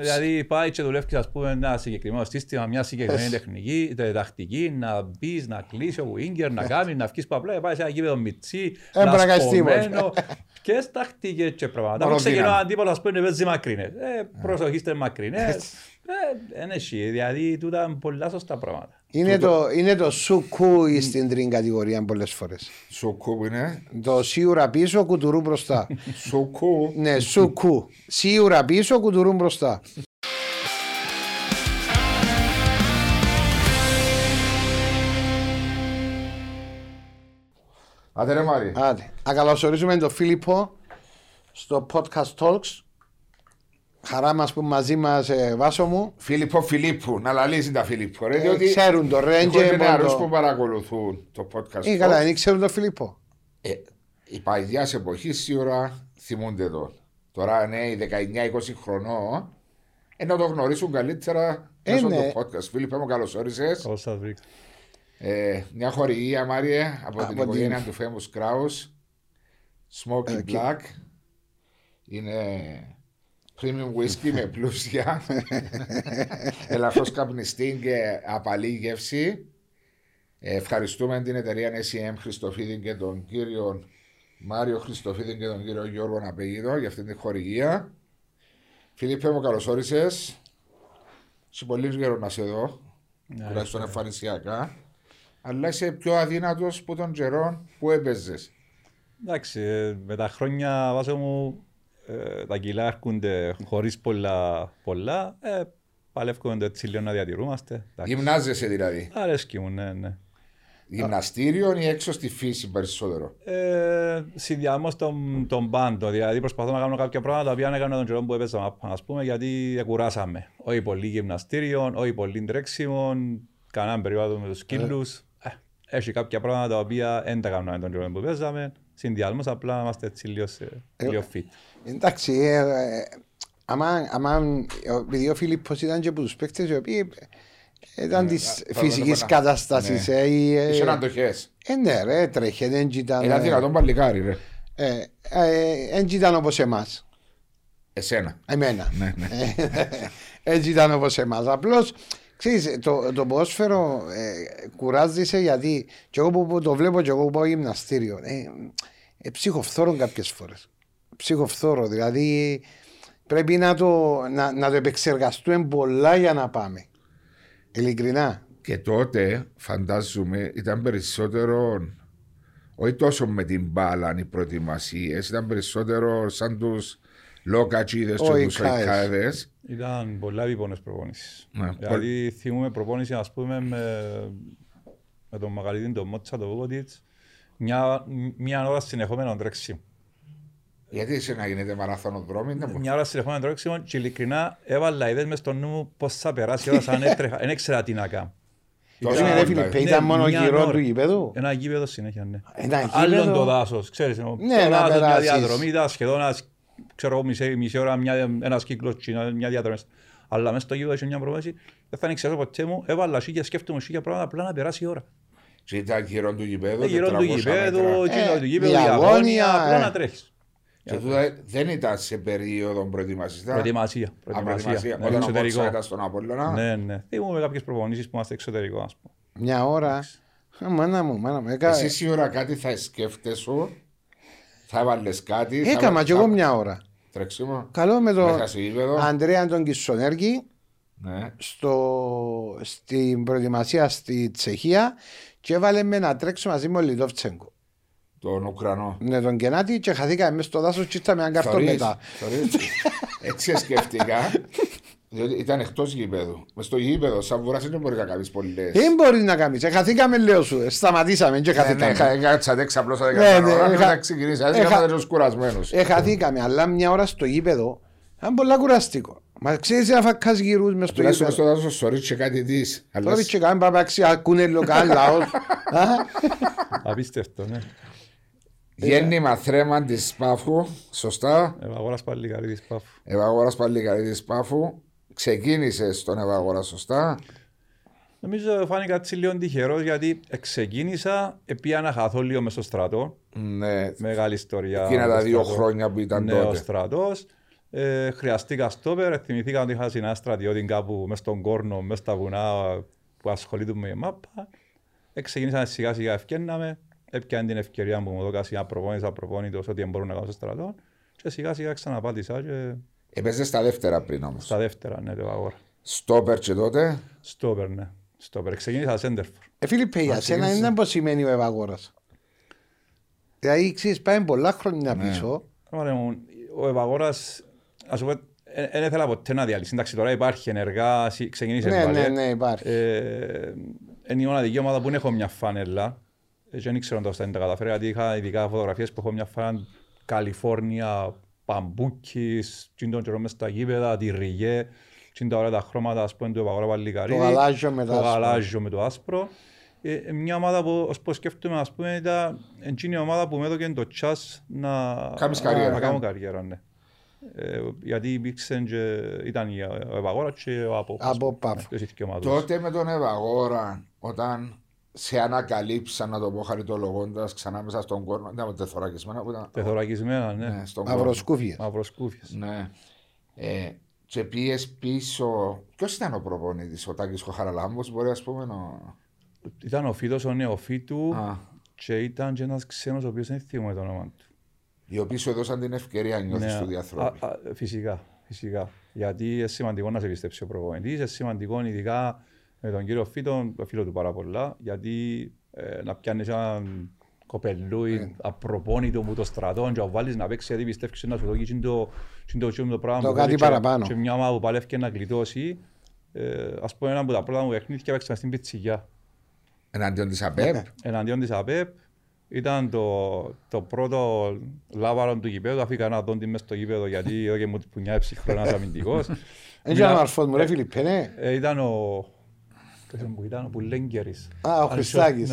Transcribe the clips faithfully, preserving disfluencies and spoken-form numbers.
Δηλαδή πάει και δουλεύει, ας πούμε, ένα συγκεκριμένο σύστημα, μια συγκεκριμένη τεχνική, τακτική, να μπει, να κλείσει ο winger, να κάνει, να βγει παπλά, πάει σε ένα γήπεδο μιτσί, να σκομμένο. Ποιες τακτικές και πράγματα. Αν ξεκινώ αντίπαλο, ας πούμε, παίζει μακρινές. Προσοχήστε μακρινές. Είναι εσύ, δηλαδή τούτα είναι πολλά σωστά πράγματα. Είναι το σουκού στην τρίτη κατηγορία πολλές φορές. Σουκού είναι. Το σίγουρα πίσω, κουτουρού μπροστά. Σουκού. Ναι, σουκού. Σίγουρα πίσω, κουτουρού μπροστά. Άντε ρε Μάρη. Άντε. Α, καλωσορίζουμε τον Φίλιππο στο podcast Talks. Χαρά μας που μαζί μας, ε, Βάσο μου. Φίλιππο Φιλίππου, να λαλίζει τα Φίλιππο. Ρε, διότι ε, ξέρουν το Ρέντζε. Είναι νεαρούς που παρακολουθούν το podcast. Ή καλά, δεν ξέρουν τον Φίλιππο. Ε, οι παλιάς εποχής σίγουρα θυμούνται εδώ. Τώρα είναι δεκαεννιά είκοσι χρονών. Ε, να το γνωρίσουν καλύτερα μέσω ε, ναι. του podcast. Φίλιππε μου, καλωσόρισες. Ε, μια χορηγία, Μάριε, από, από την οικογένεια του Famous Kraus. Smoking okay. Black. Είναι premium whisky με πλούσια, ελαφρώς καπνιστή και απαλή γεύση. Ε, ευχαριστούμε την εταιρεία ες εμ Χρυστοφίδη και τον κύριο Μάριο Χρυστοφίδη και τον κύριο Γιώργο Απέγειδο για αυτήν την χορηγία. Φίλιππε μου, καλώς όρισες. Είσαι πολύ γερό να σε δω, τουλάχιστον εμφανισιακά. Αλλά είσαι πιο αδύνατος που των καιρών που έπαιζες. Εντάξει, με τα χρόνια Βάσο μου ε, τα κιλά έρχονται χωρίς πολλά πολλά. Ε, παλεύκονται έτσι λίγο να διατηρούμαστε. Εντάξει. Γυμνάζεσαι δηλαδή. Αρέσκει μου, ναι, ναι. Γυμναστήριο ή έξω στη φύση περισσότερο. Ε, συνδυαμός των, των πάντων. Δηλαδή προσπαθώ να κάνω κάποια πράγματα τα οποία να κάνω τον καιρό που έπαιζα, ας πούμε, γιατί κουράσαμε. Όχι πολύ γυμναστήριο, όχι πολύ τρέξιμο. Κανέναν περιβάλλον με τους σκύλους. Ε. Ε, έχει κάποια πράγματα τα οποία δεν τα κάνουμε τον τρόπο που παίζαμε. Συνδιάλμως απλά είμαστε έτσι λίγο fit. Εντάξει, επειδή ο Φίλιππος ήταν και από τους παίκτες οι οποίοι ήταν της φυσικής κατάστασης. Ήσαν αντοχές. Ναι ρε, τρέχε, δεν ήταν. Ήταν δυνατόν παλικάρι ρε. Δεν ήταν όπως εμάς. Εσένα. Εμένα. Δεν ήταν όπως εμάς, απλώς. Ξέρεις, το, το ποδόσφαιρο ε, κουράζεσαι γιατί και εγώ που το βλέπω και εγώ που πάω γυμναστήριο ε, ε, ψυχοφθόρο κάποιες φορές. Ψυχοφθόρο, δηλαδή πρέπει να το, να, να το επεξεργαστούμε πολλά για να πάμε. Ειλικρινά. Και τότε φαντάζομαι ήταν περισσότερο, όχι τόσο με την μπάλα οι προετοιμασίες, ήταν περισσότερο σαν τους λοκατσίδες και τους οικάδες. Ήταν πολλά διπώνες προπόνησεις. Ναι, δηλαδή πο... θυμούμε προπόνηση, ας πούμε, με, με τον Μακαλίν, τον Μότσα, τον Βουκότιτς, μια, μια ώρα συνεχόμενο τρέξιμο. Γιατί είσαι να γίνεται μαραθωνοδρόμι, ναι. Μια ώρα συνεχόμενο τρέξιμο και ειλικρινά έβαλα ιδέες μες στο νου μου πώς θα περάσει η ώρα σαν έτρεχα, δεν ήξερα τι να κάνω. Τώρα ρε Φίλιππε, ήταν μόνο γύρω του γήπεδου. Ένα γήπεδο συνέχεια, ναι. Άλλον το δάσος, ξέρεις, το δάσος, μια διαδρομή, ήταν σχεδόν ξέρω μισή, μισή ώρα μια, ένας κύκλος, μια διαδρομή. Αλλά μέσα στο γήπεδο είχε μια προβάση, δεν θα ήξερα ποτέ μου, έβαλα σίγια, σκέφτομαι σίγια πράγματα, απλά να περάσει η ώρα. Και ήταν γύρω του γήπεδου, γύρω του γήπεδου, γύρω του γήπεδου, διαγώνια, απλά να τρέχεις. Και τούτα δεν ήταν σε περίοδο προετοιμασίας. Προετοιμασία. Προετοιμασία. Όταν ο Πότσα ήταν στον Απόλλωνα. Ναι, ναι. Θυμούμε κάποιες προπονήσεις που είμαστε εξωτερικό, ας πούμε. Μια ώρα. Μάνα μου, μάνα μου. Εσύ σίγουρα κάτι θα σκέφτεσαι. Θα έβαλες κάτι. Έκαμα κι εγώ μια ώρα. Τρέξιμο. Καλό με τον Ανδρέα τον Κισονέργη ναι. στο... στην προετοιμασία στη Τσεχία και έβαλε με ένα τρέξιμο μαζί με ο Λεντόφτσενκο. Τον Ουκρανό. Ναι, τον Κενάτη και χαθήκαμε μέσα στο δάσος και ήρθαμε έναν καρτόν μετά. Έτσι σκέφτηκα. Διότι ήταν εκτός γήπεδου. Μες στο γήπεδο, σαν βουράς δεν μπορεί να κάνεις πολλές. Δεν μπορεί να κάνεις. Χαθήκαμε, λέω σου. Σταματήσαμε και χαθήκαμε. Κάτσατε, ξαπλώσατε κανένα ώρα. Μετά ξεκινήσατε. Ήμασταν τους κουρασμένους. Χαθήκαμε, αλλά μια ώρα στο γήπεδο ήταν πολλά κουραστικό. Μα ξέρεις να φακάς γυρούς μες στο γήπεδο. Μες στο δάσος, σωρίς και κάτι της. Σωρίς και κάτι, πάμε αξί, ακούνε λοκάλ, λαός. Απίστευτο, ναι. Γέννημα θρέμαν της Πάφου, σωστά. Ευαγόρας πάλι Καρίδης Πάφου. Ξεκίνησε στον Ευαγόρα, σωστά. Νομίζω φάνηκα έτσι λίγο τυχερός γιατί ξεκίνησα επί να χαθώ λίγο μες στο στρατό. Ναι. Μεγάλη ιστορία. Εκείνα τα δύο χρόνια που ήταν ναι, τότε. Ναι, ο στρατός. Ε, χρειαστήκα στόπερ, θυμηθήκα ότι είχα συνάστρα διότι κάπου μες στον κόρνο, μες στα βουνά που ασχολείται με μάπα. Ε, ξεκίνησα σιγά σιγά ευκέναμε, έπιανε την ευκαιρία μου, μου έδωκα προπόνησα προπόνητος ότι μπορούν να κάνω στο στρατό και σιγά σιγά ξαναπάτησα και... Έπαιζε στα δεύτερα πριν όμως. Στα δεύτερα, ναι, το Ευαγόρα. Στόπερ και τότε. Στόπερ, ναι. Στόπερ. Ξεκίνησα σέντερφορ. Ε, Φίλιππε, για σένα είναι πως σημαίνει ο Ευαγόρας. Δηλαδή, ξέρεις, πάμε πολλά χρόνια πίσω. Ο Ευαγόρας, ας πούμε, δεν ήθελα ποτέ να διαλύσει. Εντάξει, τώρα υπάρχει ενεργά, ξεκινήσε ναι, ναι, ναι, υπάρχει. Ε, είναι η μόνα δικαιώματα που έχω μια φανέλα. Δεν ξέρω αν θα τα καταφέρω, γιατί είχα ειδικά φωτογραφίες που έχω μια φανέλα Καλιφόρνια, Παμπούκης, τσιντον καιρό μες στα γήπεδα, τη Ριγέ, τσιντα όλα τα χρώματα, ας πούμε, του Ευαγόρα Παλή Καρίδη, το γαλάζιο με το, το, γαλάζιο με το άσπρο. Ε, μια ομάδα που, ως πως σκέφτομαι, ας πούμε, ήταν η ομάδα που με έδωκε το τσάς να, να, να κάνω καριέρα, ναι. Ε, γιατί υπήρξαν και, ήταν ο Ευαγόρα και ο Απόπας. Ναι, τότε με τον Ευαγόρα, όταν σε ανακαλύψαν, να το πω χαριτολογώντας, ξανά μέσα στον κόρνο, ήταν τεθωρακισμένα που ήταν... Τεθωρακισμένα, ναι. ναι Μαυροσκούφιες. Μαυροσκούφιες. Ναι. Ε, και πήγες πίσω... Ποιος ήταν ο προπονητής, ο Τάκης Κοχαραλάμπος, μπορεί ας πούμε... Ο... Ήταν ο Φίτος, ο νεοφίτου και ήταν και ένας ξένος ο οποίος δεν θυμούμε το όνομα του. Οι οποίοι σου έδωσαν την ευκαιρία να νιώθεις ναι, του διαθρώπη. Φυσικά, φυσικά. Γιατί είναι σημαντικό να σε πιστέψει ο προπονητής, είναι σημαντικό ειδικά με τον κύριο Φίτον, το φίλο του πάρα πολλά, γιατί ε, να πιάνεις έναν κοπελούι yeah. απροπόνητο μου το στρατό και να βάλεις να παίξεις γιατί πιστεύεις να σου δοκίσει το, το, το, το πράγμα το που κάτι παραπάνω. Και, και μια ομάδα που παλεύει και να γλιτώσει. Ε, ας πούμε ένα από τα πρώτα μου παιχνίδια παίξαμε στην Πιτσιγιά. Εναντίον της ΑΠΕΠ. Yeah. Εναντίον της ΑΠΕΠ. Ήταν το, το πρώτο λάβαρο του γηπέδου, αφήκα να δόντι μες στο γηπέδο γιατί εδώ και μου πουνιάψει χρόνας αμυντικός. Έτσι ήταν ο αρφός μου ρε Φίλιππε, ναι. Ήταν ο... που ήταν ο Πουλέγκερης. Α, ο Χριστάκης.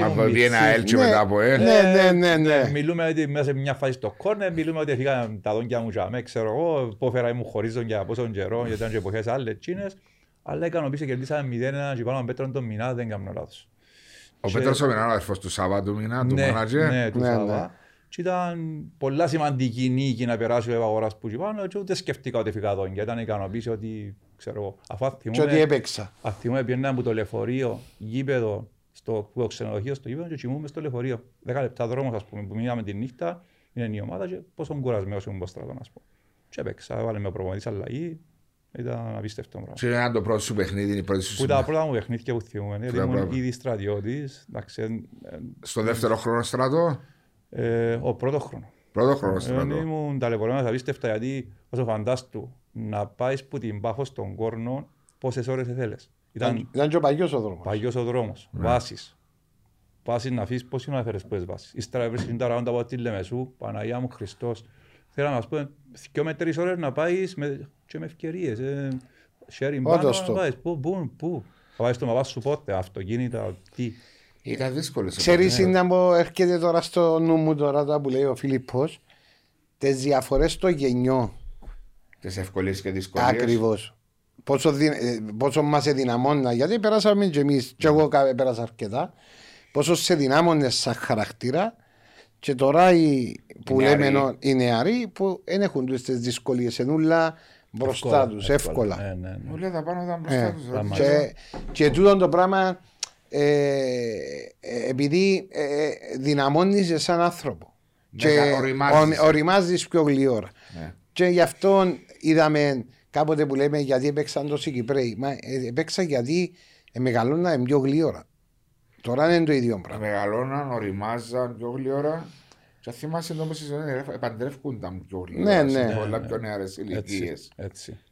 Από ένα έλτσο μετά από ελ. Ναι, ναι, ναι. Μιλούμε ότι μέσα σε μια φάση στο κόρνερ, μιλούμε ότι έφυγαν τα δόντια μου για μέ, ξέρω εγώ, πόφερα ήμουν χωρίς δόντια πόσων καιρών, γιατί ήταν και εποχές άλλες τσίνες, αλλά έκαναν πίσω κερδίσαμε μηδέν ένα και πάνω με Πέτρον τον μηνά, δεν έκαναν λάθος. Ο Πέτρος ο μηνά, ο αδερφός του Σάβα του μηνά, του μάνατζερ. Ναι, του Σάβα. Και ήταν πολλά σημαντική νίκη να περάσει ο Ευαγόρας που πάνω και ούτε σκεφτήκα ότι φύγα εδώ. Ήταν ικανοποίηση ότι ξέρω, αφού αθυμούμε, και ότι έπαιξα. Αθυμούμε πιέναμε από το λεωφορείο, γήπεδο, στο ξενοδοχείο στο γήπεδο και κοιμούμε στο λεωφορείο. Δέκα λεπτά δρόμος ας πούμε που μείναμε τη νύχτα, είναι η ομάδα και πόσο κουρασμένος ήμουν από στρατόν ας πούμε. Και έπαιξα, έβαλε με προπονητής αλλαγή. Ήταν απίστευτο πράγμα. Ποιο ήταν το πρώτο σου παιχνίδι, η πρώτη σου συμμετοχή. Που τα πρώτα μου παιχνίδια που θυμούμαι. Γιατί ήμουν ήδη στρατιώτης. Στο δεύτερο χρόνο στρατό. Ε, ο πρώτο χρόνο. Πρώτο χρόνο στρατό. Ήμουν ταλαιπωρημένος απίστευτα γιατί όσο φαντάστου να πάει που την Πάφο στον κόρνο πόσες ώρες θέλεις. Ήταν, ήταν και ο παγιός ο δρόμος. Παγιός ο δρόμος. Ναι. Βάσεις. Βάσεις να αφήσεις πόσοι να έφερες πόσες βάσεις. Ύστερα βρίσκεις τα ράοντα από τη Λεμεσού, Παναγιά μου Χριστός. Θέλω να μας πούμε δυο με τρεις ώρες να πάεις με, και με ευκαιρίες. Ε, sharing πάνω να πάεις. Πού, πού, πού. Θα πάεις στο μαπά σου πότε, αυτοκίνητα, τι. Ήταν δύσκολες. Ξέρεις, είναι να μου έρχεται τώρα στο νου μου τώρα, τώρα που λέει ο Φίλιππος τις διαφορές στο γενιό. Τις ευκολίες και δυσκολίες. Ακριβώς. Πόσο, δυ... πόσο μας εδυναμώνα, γιατί περάσαμε και εμείς, mm. και εγώ πέρασα αρκετά. Πόσο σε δυνάμωνες σαν χαρακτήρα. Και τώρα οι, που οι λέμε νεαροί. Οι νεαροί που δεν έχουν τις δυσκολίες ενούλα μπροστά τους, εύκολα. εύκολα. Ναι, ναι, ναι. Ούλε, τα πάνω ήταν μπροστά ε, τους. Και, και τούτο το πράγμα, ε, επειδή ε, δυναμώνεις σαν άνθρωπο. Ναι, και οριμάζεις. Ο, οριμάζεις πιο γλυόρα. Ναι. Και γι' αυτό είδαμε κάποτε που λέμε γιατί έπαιξαν τόσοι Κυπρέοι. Μα έπαιξαν γιατί μεγαλώναν πιο γλυόρα. Τώρα δεν είναι το ίδιο πράγμα. Μεγαλώναν, οριμάζαν πιο γλυόρα. Και θυμάσαι όμως οι ζωές επαντρεύκονταν πιο γλυόρα. Ναι, ναι. Πολλά πιο νεαρές ηλικίες.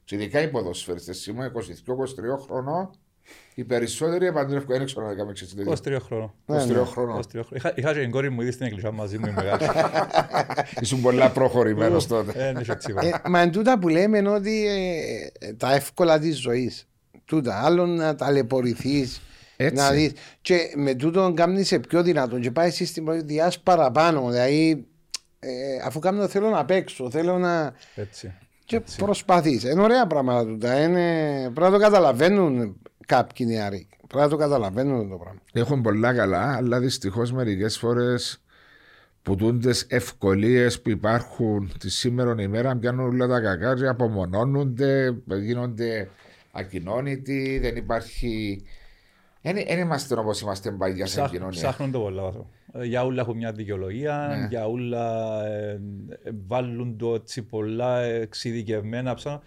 Και ειδικά οι ποδοσφαιριστές σήμερα, είκοσι δύο είκοσι τρία χρονών, οι περισσότεροι επαντρεύκονταν. Δεν ξέρω να κάνουμε εξαιρετικά. είκοσι τρία χρονών. είκοσι τρία χρονών. Είχα και την κόρη μου ήδη στην εκκλησιά μαζί μου. Ήσουν πολλά προχωρημένος τότε. Μα εν τούτα που λέμε ότι τα εύκολα τη ζωή. Τούτα. Άλλον να ταλαιπωρηθεί. Να δεις. Και με τούτον κάνεις πιο δυνατόν και πάει εσύ στην προδιάς παραπάνω, δηλαδή ε, αφού κάνω θέλω να παίξω, θέλω να... Έτσι. Και έτσι. Προσπαθείς. Είναι ωραία πράγματα τούτα, είναι... πρέπει να το καταλαβαίνουν κάποιοι νεαροί, πρέπει να το καταλαβαίνουν το πράγμα. Έχουν πολλά καλά, αλλά δυστυχώς μερικές φορές που τούντες ευκολίες που υπάρχουν τη σήμερα ημέρα πιάνουν όλα τα κακάρια, απομονώνονται, γίνονται ακοινώνητοι, δεν υπάρχει... Δεν είμαστε όπως είμαστε παλιά σε κοινωνία. Ψάχνονται πολλά. Για όλα έχουν μια δικαιολογία, ναι. Για όλα ε, ε, βάλουν το έτσι πολλά εξειδικευμένα ψάχνουν.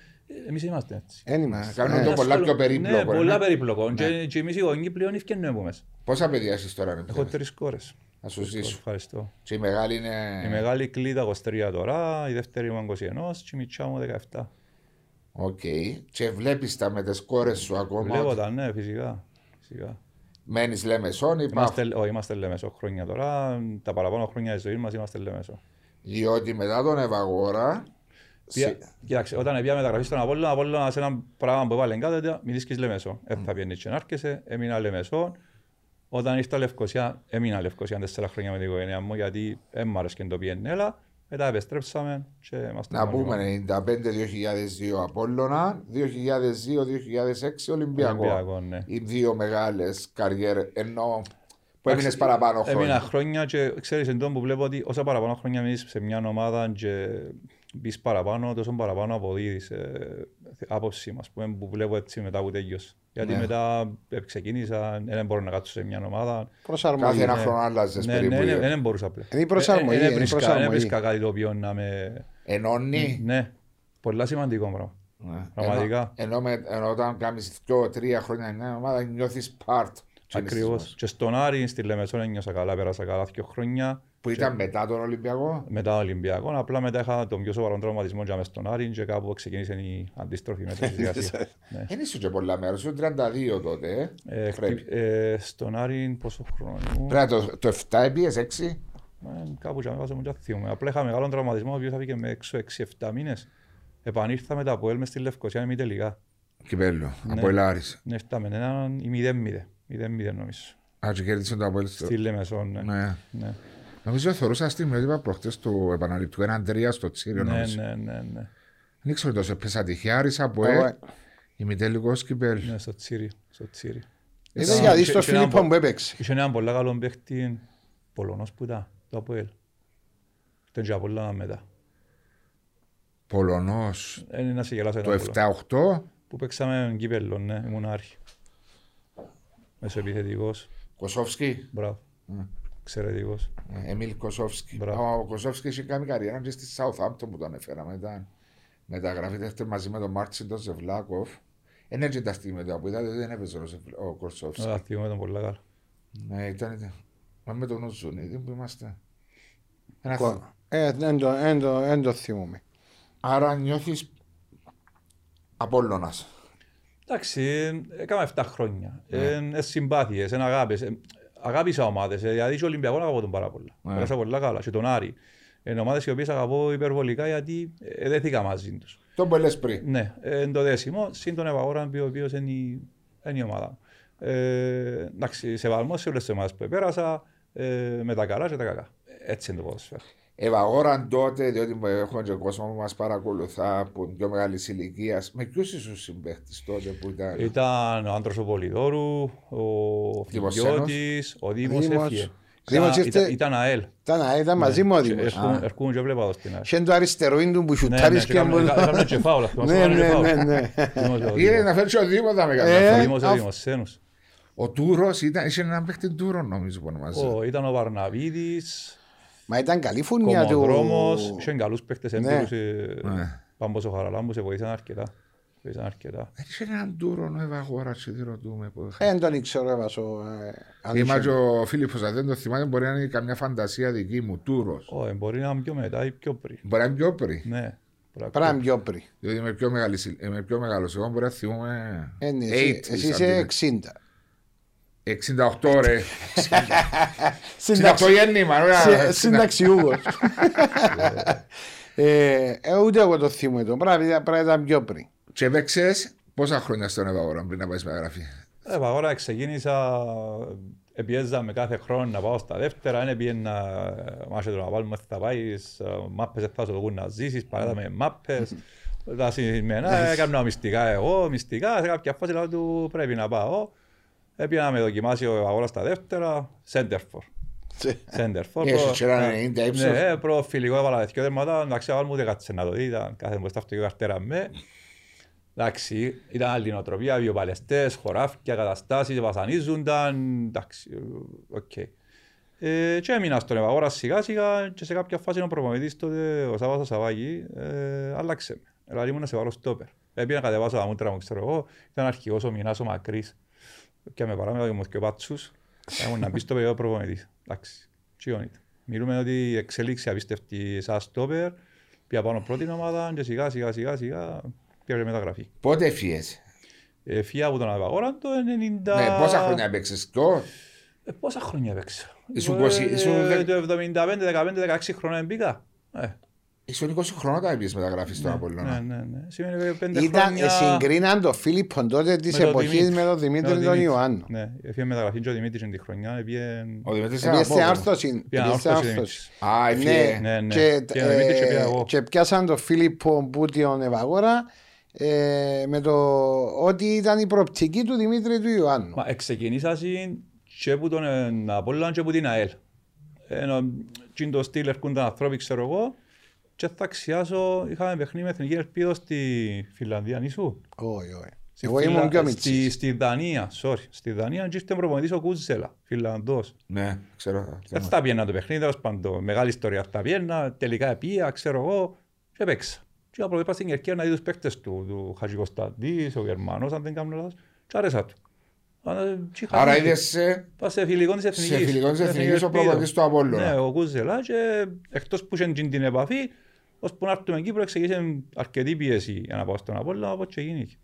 Εμείς είμαστε έτσι. Εν είμαστε. Κάνουν το πολλά πιο περίπλοκο. Ναι, πολλά περίπλοκο. Και εμείς οι γονείς πλέον ευκαινούν από μέσα. Πόσα παιδιά έχεις τώρα? Έχω τρεις κόρες. Να σου ζήσω. Ευχαριστώ. Και η μεγάλη είναι... Η μεγάλη κλίδα είκοσι τρία τώρα, η δεύτερη μου είκοσι ένα και η μητσιά μου δεκαεπτά. Οκ. Και βλέπεις τα με τις κόρες σου ακόμα? Βλέπω τα, ναι, φυσικά. φυσικά. Μένεις Λεμεσόν ή πάω? Όχι, είμαστε Λεμεσό χρόνια τώρα. Τα παραπάνω χρόνια της ζωής μας είμαστε Λεμεσό. Διότι μετά τον Ευαγόρα... Πια... Κοιτάξτε, όταν πια μεταγραφή στον Απόλλωνα, Απόλλωνα σε ένα πράγμα που έβαλε κάτω, μη δίσκεις Λεμεσό. Mm. Θα πιένεις και να άρχεσαι, έμεινα Λεμεσό. Όταν ήρθα Λευκοσία, έμεινα Λευκοσία τέσσερα χρόνια με την οικογένεια μου, γιατί δεν μ' άρεσε και το πιενέλα. Μετά επιστρέψαμε και είμαστε... Να πούμε ενενήντα πέντε δύο χιλιάδες δύο Απόλλωνα, δύο χιλιάδες δύο δύο χιλιάδες έξι Ολυμπιακό. Ολυμπιακό, ναι. Οι δύο μεγάλες καριέρες, ενώ... Που έμεινες παραπάνω χρόνια. Έμεινα χρόνια και ξέρεις εντός που βλέπω ότι όσα παραπάνω χρόνια μείνεις σε μια ομάδα και μπεις παραπάνω, τόσο παραπάνω αποδίδεις ε, άποψη μας που, που βλέπω έτσι μετά που τέλειωσα. Γιατί ναι. Μετά ξεκίνησα, δεν μπορώ να κάτσω σε μια ομάδα. Προσαρμογή. Κάθε ένα χρόνο άλλαζες περίπου. Ναι, δεν μπορούσα πλέον. Είναι η προσαρμογή. Δεν βρίσκα κάτι το οποίο να με... Ενώνει. Ναι, πολλά σημαντικό πράγμα. Πραγματικά. Ενώ όταν κάνεις δύο τρία χρόνια μια ομάδα νιώθεις part. Ακριβώς. Και στον Άρη, στη Λεμεσό, ένιωσα καλά, πέρασα καλά δύο χρόνια. Που ήταν μετά τον Ολυμπιακό. Μετά τον Ολυμπιακό, απλά μετά είχα τον πιο σοβαρό τραυματισμό και μες στον Άρη και κάπου ξεκίνησε η αντίστροφη μέσα στη διαδικασία. Δεν ήσουν και πολλά μέρες, ήσουν τριάντα δύο τότε. Στον Άρη πόσο χρόνο ήμουν? Πρέπει το εφτά πήγες, έξι. Κάπου και αμέσως μου και θυμούμαι. Απλά είχα μεγάλο τραυματισμό, ο οποίος θα πήγε με έξω έξι εφτά μήνες. Επανήρθα μετά από Έλμες στη Λευκοσία, είναι μη τελικά. Κυπέλλο, από Ελλάρης. Ναι, φτάμε έναν ή μηδέν μηδέν. μηδέν μηδέν νομίζω. Α, και κέρδισαν το Αποέλ στη Λεμεσό. Νομίζω ότι θεωρούσα στην μελέτη προχτές του επαναληπτικού έναν τρία στο Τσίριο. Ναι, ναι, ναι, ναι. Δεν ξέρω τόσο πέσα τυχαία, άρισα από ελ, ημιτελικός Κυπέλλου. Ναι, στο Τσίριο. Είδες γιατί στο Φίλιππο που έπαιξε. Είχε έναν πολλά καλό παίχτη Πολωνός που ήταν, το Αποέλ. Τον και πολλά μετά. Πολωνός, το εφτά οκτώ. Που παίξαμε Κυπέλλο, ναι, ήμουν άρχη. Μεσοεπιθετικός. Κοσόφσκι. Μπράβο. Εξαιρετικός. Εμίλ Κοσόφσκι. Ο Κοσόφσκι είχε κάνει καριέρα και στη Southampton που το ανέφεραμε. Μεταγραφείται μαζί με τον Μάρτσιντο Ζεβλάκοφ. Εν έτσι τα στιγμή του από είδατε, δεν έπαιζε ο Κοσόφσκι. Τα στιγμή ήταν πολύ καλά. Ναι, ήταν. Μα με τον Οζουνίδη που είμαστε. Εν το θυμούμε. Άρα νιώθεις Απόλλωνας. Εντάξει, έκανα εφτά χρόνια. Είναι συμπάθειες, είναι αγάπες. Αγάπησα ομάδες, δηλαδή και Ολυμπιακό αγαπώ τον πάρα πολλά. Πέρασα πολλά καλά, και τον Άρη. Είναι ομάδες οι οποίες αγαπώ υπερβολικά γιατί δέθηκα μαζί τους. Τον πολλές πριν. Ναι, είναι το δέσιμο, συν τον Ευαγόρα, ο οποίος είναι η ομάδα μου. Εντάξει, σε βαλμό σε όλες τις ομάδες που πέρασα, με τα καλά και τα κακά. Έτσι είναι το ποδόσφαιρο. Ευαγόραν τότε, διότι έχουμε και κόσμο που μας παρακολουθά που είναι πιο μεγάλης ηλικίας. Με ποιους ήσουν συμπαίχτης τότε που ήταν? Ήταν ο άντρος ο Πολιδόρου, ο Φιλιώτης, ο Δήμος έφυγε. Ήταν ΑΕΛ. Ήταν ΑΕΛ, ήταν μαζί μου ο Δήμος. Ερχούν και βλέπα εδώ στην ΑΕΛ. Και το Αριστεροίντου που σουτάρεις και... Είχαμε και φάουλα. Ναι, ναι, ναι. Ήρθε να φέρεις ο Δήμος να με καταφέρει. Ο Τούρος ήταν, είχε έναν παίχτη Τούρο νομίζω που ονομάζεται. Ήταν ο Βαρναβίδης. Μα ήταν καλή φουνιά του... Κομμοδρόμος, είχαν καλούς παίχτες έμπειρους, Πάμπος ο Χαράλαμπος, βοήθησαν αρκετά. Έχει έναν Τούρον ο Ευαγόρας, τι ρωτούμε. Εν τον ήξερα, έβασο. Είμαι και ο Φίλιππος, δεν το θυμάται, μπορεί να είναι καμιά φαντασία δική μου, Τούρος. Όχι, μπορεί να είμαι πιο μετά ή πιο πριν. Μπορεί να είμαι πιο πριν. Ναι. Πράγμα πιο πριν. Διότι είμαι πιο μεγάλος, εγώ μπορεί να θυμούμε... Εσύ είσαι εξήντα. εξήντα οκτώ ρε. Συνταξιούχος. Συνταξιούχος. Ούτε εγώ το θύμω εδώ. Πράγμα ήταν πιο πριν. Και έπαιξες πόσα χρόνια στον Ευαγόρα πριν να πάεις μεταγραφή? Ευαγόρα ξεκίνησα, πιέζαμε κάθε χρόνο να πάω στα δεύτερα. Είναι πιένα μάσε το να βάλουμε θα πάεις, μάπες θα σου δοκούν να ζήσεις, παράδαμε μάπες. Τα συνηθισμένα έκανα μυστικά εγώ, μυστικά σε κάποια φάση λέω του πρέπει να πάω. Έπιανα με δοκιμάσει ο Ευαγόρας στα δεύτερα, Σέντερφορ. Σέντερ φορ. Προ φιλικό έβαλα δυο τέρματα. Εντάξει, έβαλα μου δεκάτσε να το δει. Κάθε μπροστά αυτό και καρτέρα με. Εντάξει, ήταν άλλη νοοτροπία, βιοπαλαιστές, χωράφια, καταστάσεις, βασανίζονταν. Εντάξει, οκ. Και έμεινα στον Ευαγόρα σιγά σιγά και σε κάποια φάση ο προπονητής τότε, ο Σάββας ο Σαββάκη, άλλαξε με. Δηλαδή ήμουν σε βάλω στόπερ. Έπεινα να κατεβάσω τα μούτρα μου, ξέρω εγώ. Ήταν αρχηγός ο Μινάς ο Μακρύς. Και με παράμετρα και Μοσκεβάτσους. Ήμουν να μπει στο περίοδο προπονητής. Εντάξει, τσιόνιτα. Μιλούμε ότι εξέλιξη απίστευτη σαν στόπερ. Πια πάνω πρώτη ομάδα και σιγά σιγά σιγά σιγά πια μεταγραφή. Πότε έφυγες? Έφυγα από τον Ευαγόρα το ενενήντα. Ναι, πόσα χρόνια έπαιξες το? Ε, πόσα χρόνια έπαιξα. Ήσουν εβδομήντα πέντε δεκαπέντε δεκαέξι χρόνια μπήκα. Ήσουν είκοσι χρόνια όταν έπαιξες μεταγραφή στον Απολλώνα. Ναι, ναι, ναι. Σημαίνει πέντε χρόνια. Συγκρίναν τον Φίλιππον τότε της εποχής με τον Δημήτρη τον Ιωάννου. Ναι, έφυγε μεταγραφή και ο Δημήτρης είναι τη χρονιά. Έπαιξε σε άρθρωση. Α, ναι. Και πιάσαν τον Φίλιππον που τον Ευαγόρα. Με το ότι ήταν η προοπτική του Δημήτρη του Ιωάννου. Μα ξεκινήσα και που τον Απόλλωνα και που την ΑΕΛ. Ενώ και το στυλ έρχονταν ανθρώποι, ξέρω εγώ, και θα αξιάσω, είχαμε παιχνίδι με Εθνική Ελπίδο στη Φιλανδία νησού. Όχι, όχι. Εγώ ήμουν πιο μητσής. Στη Δανία, sorry. Στη Δανία και ήρθε προπονητής ο Κούτσελα, Φιλανδός. Ναι, ξέρω. Αυτά πιένα το παιχνίδι, τέλος πάντων. Μεγάλη ιστορία αυτά πιένα, τελικά πήγα, ξέρω εγώ, και παίξα. Και είπα στην Κερκία να δει τους παίκτες του, του Χατζικοσταντή, ο Γερμανός, αν δεν κάνω λάθος, και άρεσα του. Άρα είδες σε φιλικών της Εθνικής ο προπονητής του Απόλλωνα. Ναι, ο Κούζελα και εκτός που είχε την επαφή, ώσπου να έρθουμε Κύπρο εξεγήσε αρκετή πίεση για να πάω στον Απόλλωνα, όπως και γίνηκε.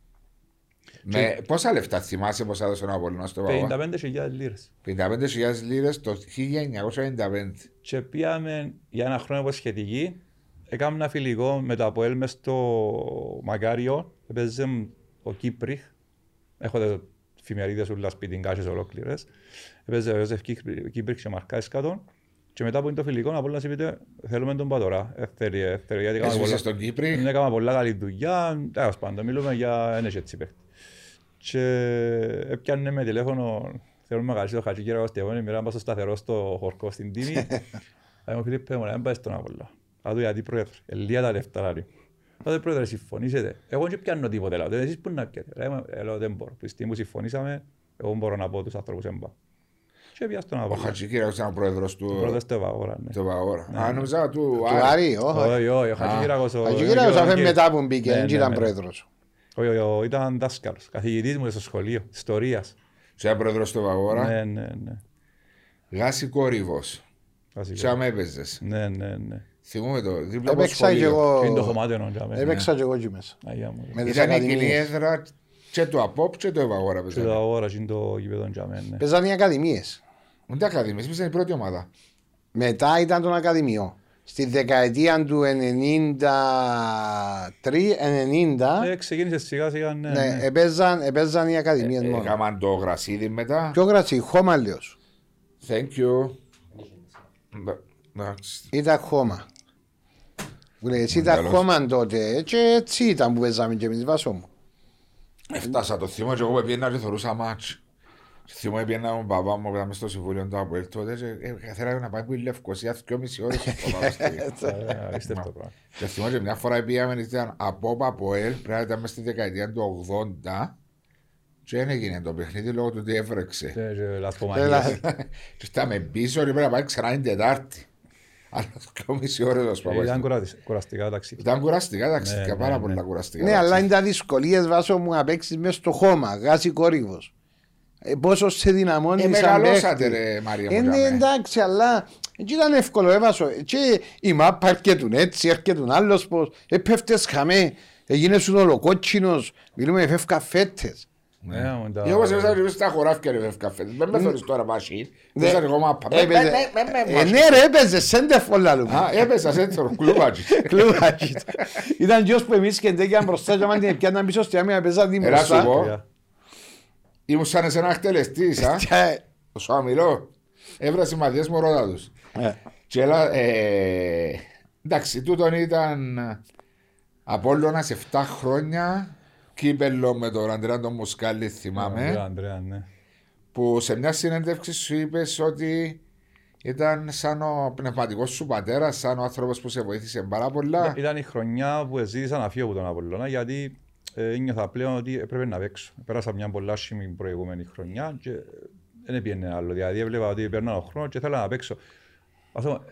Πόσα λεφτά θυμάσαι πως έδωσε ο Απόλλωνα στο Παπά? πενήντα πέντε χιλιάδες λίρες. πενήντα πέντε χιλιάδες λίρες το χίλια εννιακόσια ενενήντα πέντε. Και πήγαμε για ένα χρόνο από σχετική, έκαμε ένα φιλικό με το Αποέλ μες στο Μακάριο, έπαιζε ο Κύπριχ, έχοντας φημιαρίδες ούλας πιτινγκάσεις ολόκληρες. Έπαιζε ο Ιωσέφ Κύπριχ και μαρκάες κάτω. Και μετά που είναι το φιλικό, να πολλές είπε θέλουμε τον Πατωρά. Έσβησε στον Κύπριχ. Είναι κάμα πολλά καλή δουλειά. Τέλος πάντων, μιλούμε για ένας έτσι παίκτη. Και έπιανε με τηλέφωνο, θέλουμε καλή το χατζή κύριο Κωστιαβόνη, μοιράμε στο σταθερό στο χορκό στην τίμη. Θα είμαι Φίλιππε μου, δεν πάει στον Απόλλωνα. Θα του γιατί πρόεδρε, ελία τα λεφτά. Τότε πρόεδρε συμφωνήσετε, εγώ δεν πιάνω τίποτε, λέω, εσείς πού να πιέτε, λέω δεν μπορώ, τη στιγμή που συμφωνήσαμε, εγώ μπορώ να πω τους άνθρωπους έμπα. Και πια στον Αβαγόρα. Ο Χατζικύρας ήταν ο πρόεδρος του... Ο πρόεδρος του Αβαγόρα, ναι. Του Αβαγόρα. Α, νομιζά του Άρη, όχι. Όχι, ο Χατζικύρας... Ο Χατζικύρας αφού μετά που μπήκε, δεν ήταν πρόεδρος. Όχι, ήταν δάσκαλος, καθηγητής μου στο σχολείο, ιστορίας. Ήταν πρόεδρος του Αβαγόρα. Ναι, ναι, ναι. Γάση Κόρυβος. Θυμούμε το, δίπλα από σχολείο. Έπαιξα και εγώ εκεί μέσα. Ήταν εκείνη η έδρα και το ΑΠΟΠ και το Ευαγόρα. Και το Ευαγόρα και το γήπεδο για μένα. Παίζαν οι ακαδημίες. Ούτε οι ακαδημίες, ήμασταν η πρώτη ομάδα. Μετά ήταν τον ακαδημιό. Στη δεκαετία του ενενήντα τρία ενενήντα ξεκίνησε σιγά σιγά. Παίζαν οι ακαδημίες μόνο. Έκαναν το Γρασίδι μετά. Ποιο Γρασίδι, Χωμαλίος. Thank you. Ήταν χώμα. Εσύ ήταν χώμα τότε και έτσι ήταν που παίζαμε και εμείς βάσο μου. Έφτασα το θύμα και εγώ έπαιρνα και θωρούσα μάτς. Θυμώ έπαιρνα ο παπά μου που ήταν στο συμβούλιο του Αποέλ τότε και θέλαμε να πάμε που η Λευκοσία δυόμιση ώρες. Και θυμώ και μια φορά πήγαμε από Αποέλ, πρέπει να ήταν μέσα στη δεκαετία του ογδόντα. Και δεν έγινε το παιχνίδι λόγω του ότι έβρεξε. Και φτάμε πίσω και πρέπει να πάει ξανά την Τετάρτη. Αλλά δυόμιση ώρες παπάς. Ήταν κουραστικά ταξίδια. Ήταν κουραστικά ταξίδια, πάρα πολλά κουραστικά. Ναι, αλλά είναι τα δυσκολίες βάσο μου να παίξεις μέσα στο χώμα, Γάση Κόρυβος. Πόσο σε δυναμώνεις σαν παίκτη. Μεγαλώσατε ρε Μαρία μου. Εντάξει, αλλά ήταν εύκολο έβασο. Και η μάπα έρχεται έτσι, έρχεται άλλος πως. Επέφτες χαμέ, έγινες ολοκότσινος, μιλούμε φεύκα φέτες. Εγώ σε μέσα στα χωράφια ρε καφέτες, δεν με θωρείς τώρα μασίν, δεν σαν εγώ μάπα. Ναι ρε έπαιζε σέντεφολα λούπα. Έπαιζα σέντεφολα, κλούβατζιτ. Κλούβατζιτ. Ήταν γιος που εμείς κεντέκιαν μπροστά και άμα την πιάνταν πίσω στη άμυνα έπαιζαν την μπροστά. Ελά σου πω, ήμουν σαν εσένα εκτελεστής, σου αμιλώ, έβρα σημαδιές μου ρότα τους. Εντάξει, τούτον ήταν Απόλλωνας εφτά χρόνια. Κύπελλο με τον Ανδρέα τον Μουσκάλη, θυμάμαι. Που σε μια συνέντευξη σου είπες ότι Ήταν σαν ο πνευματικός σου πατέρας, σαν ο άνθρωπος που σε βοήθησε πάρα πολλά. Ήταν η χρονιά που ζήτησα να φύγω από τον Απολλώνα, γιατί ένιωθα πλέον ότι έπρεπε να παίξω. Πέρασα μια πολλά σχήμη προηγούμενη χρονιά και δεν έπαιρνε άλλο. Δηλαδή έβλεπα ότι περνάω χρόνο και ήθελα να παίξω. Αυτό,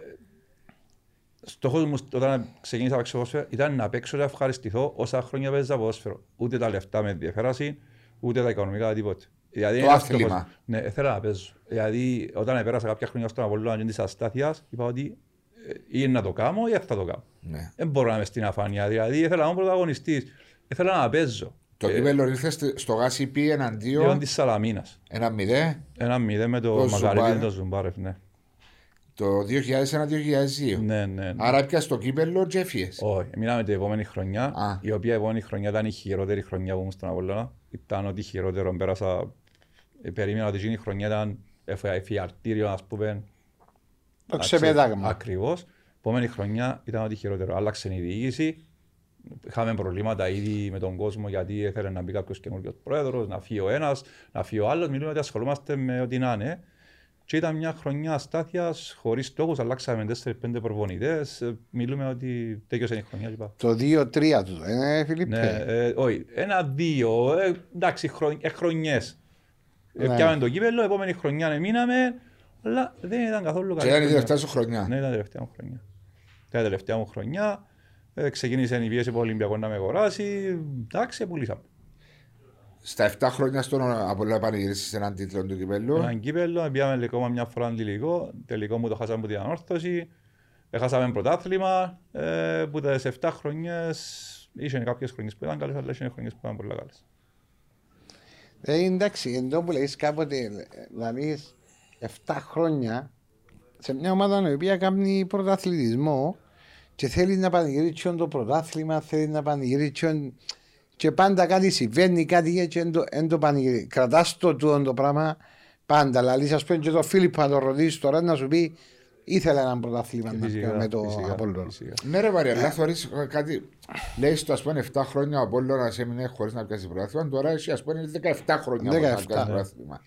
στόχος μου όταν ξεκίνησα να παίξω ποδόσφαιρο ήταν να παίξω και να ευχαριστηθώ όσα χρόνια παίζα ποδόσφαιρο. Ούτε τα λεφτά με ενδιαφέρασαν, ούτε τα οικονομικά, τίποτε. Δηλαδή, το άθλημα. Ναι, θέλω να παίζω. Δηλαδή, όταν πέρασα κάποια χρόνια στον Απολλώνα της αστάθειας, είπα ότι ή να το κάνω ή θα το κάνω. Ναι. Δεν μπορώ να είμαι στην αφάνεια. Δηλαδή, ήθελα να είμαι πρωταγωνιστής. Ήθελα να παίζω. Το ε... κύπελλο ήρθε στο Γάσιπι εναντίον. Ήταν της Σαλαμίνας. Ένα μηδέ. Ένα μηδέ με το, το Μακαλίν, το Ζουμπάρεφ, ναι. Το δύο χιλιάδες ένα δύο χιλιάδες δύο. Ναι, ναι. Άρα πια στο κύπελλο τζέφιες. Όχι, μιλάμε την επόμενη χρονιά. Α. Η οποία επόμενη χρονιά ήταν η χειρότερη χρονιά που ήμουν στον Απολλώνα. Ήταν ότι χειρότερο πέρασα. Περίμενα ότι εκείνη η χρονιά ήταν εφιαρτήριο, ας πούμε. Το ξεπέταγμα. Ακριβώς. Επόμενη χρονιά ήταν ότι χειρότερο. Άλλαξε η διοίκηση. Είχαμε προβλήματα ήδη με τον κόσμο γιατί ήθελε να μπει κάποιος καινούριος πρόεδρος, να φύγει ο ένας, να φύγει ο άλλος. Μιλούμε ότι ασχολούμαστε με ό,τι να είναι. Και ήταν μια χρονιά αστάθειας, χωρίς στόχους. Αλλάξαμε τέσσερις πέντε προπονητές. Μιλούμε ότι τέτοιος είναι η χρονιά λοιπά. Το δύο τρία του, ε, Φιλίππε. Ναι, ε, όχι. ένα δύο. Ε, εντάξει, χρον, ε, χρονιές. Ναι. Πιάμε το κύπελλο, επόμενη χρονιά ναι, μείναμε, αλλά δεν ήταν καθόλου καλή. Και ήταν η τελευταία σου χρονιά. Ναι, ήταν η τελευταία μου χρονιά. Ήταν η τελευταία μου χρονιά, ε, ξεκίνησε η πίεση από Ολυμπιακό να με αγοράσει, εντάξει, πουλήσαμε. Στα εφτά χρόνια στον Απολλώνα πανηγύρισες έναν τίτλο του κυπέλλου. Έναν κύπελλο, πήγαμε ακόμα μια φορά αντιλικό, τελικό μου το χάσαμε από την ανόρθωση, έχασαμε πρωτάθλημα, ε, που τα εφτά χρονιές, είχαν κάποιες χρονιές που ήταν καλές, αλλά είχαν χρονιές που ήταν πολύ καλές. Ε, εντάξει, εντό που λέγεις κάποτε, δηλαδή εφτά χρόνια σε μια ομάδα η οποία κάνει πρωταθλητισμό και θέλει να πανηγυρίσει το πρωτάθλημα, θέλει να πανηγυρίσει και πάντα κάτι συμβαίνει, κάτι και εν το, εν το πανηγυρίσει. Κρατάς το τούτο το πράγμα πάντα, δηλαδή ας πούμε και το Φίλιππο να το ρωτήσεις τώρα να σου πει ήθελα έναν πρωταθλήμα να φυσικά, με το Απόλλωνα. Ναι ρε Μαρία, αλλά θωρείς κάτι, λέεις το ας πούμε εφτά χρόνια ο Απόλλωνας έμεινε χωρίς να πιάσει πρωταθλήμα, τώρα εσύ ας πούμε δεκαεφτά χρόνια χωρίς να πιάσει πρωταθλήμα.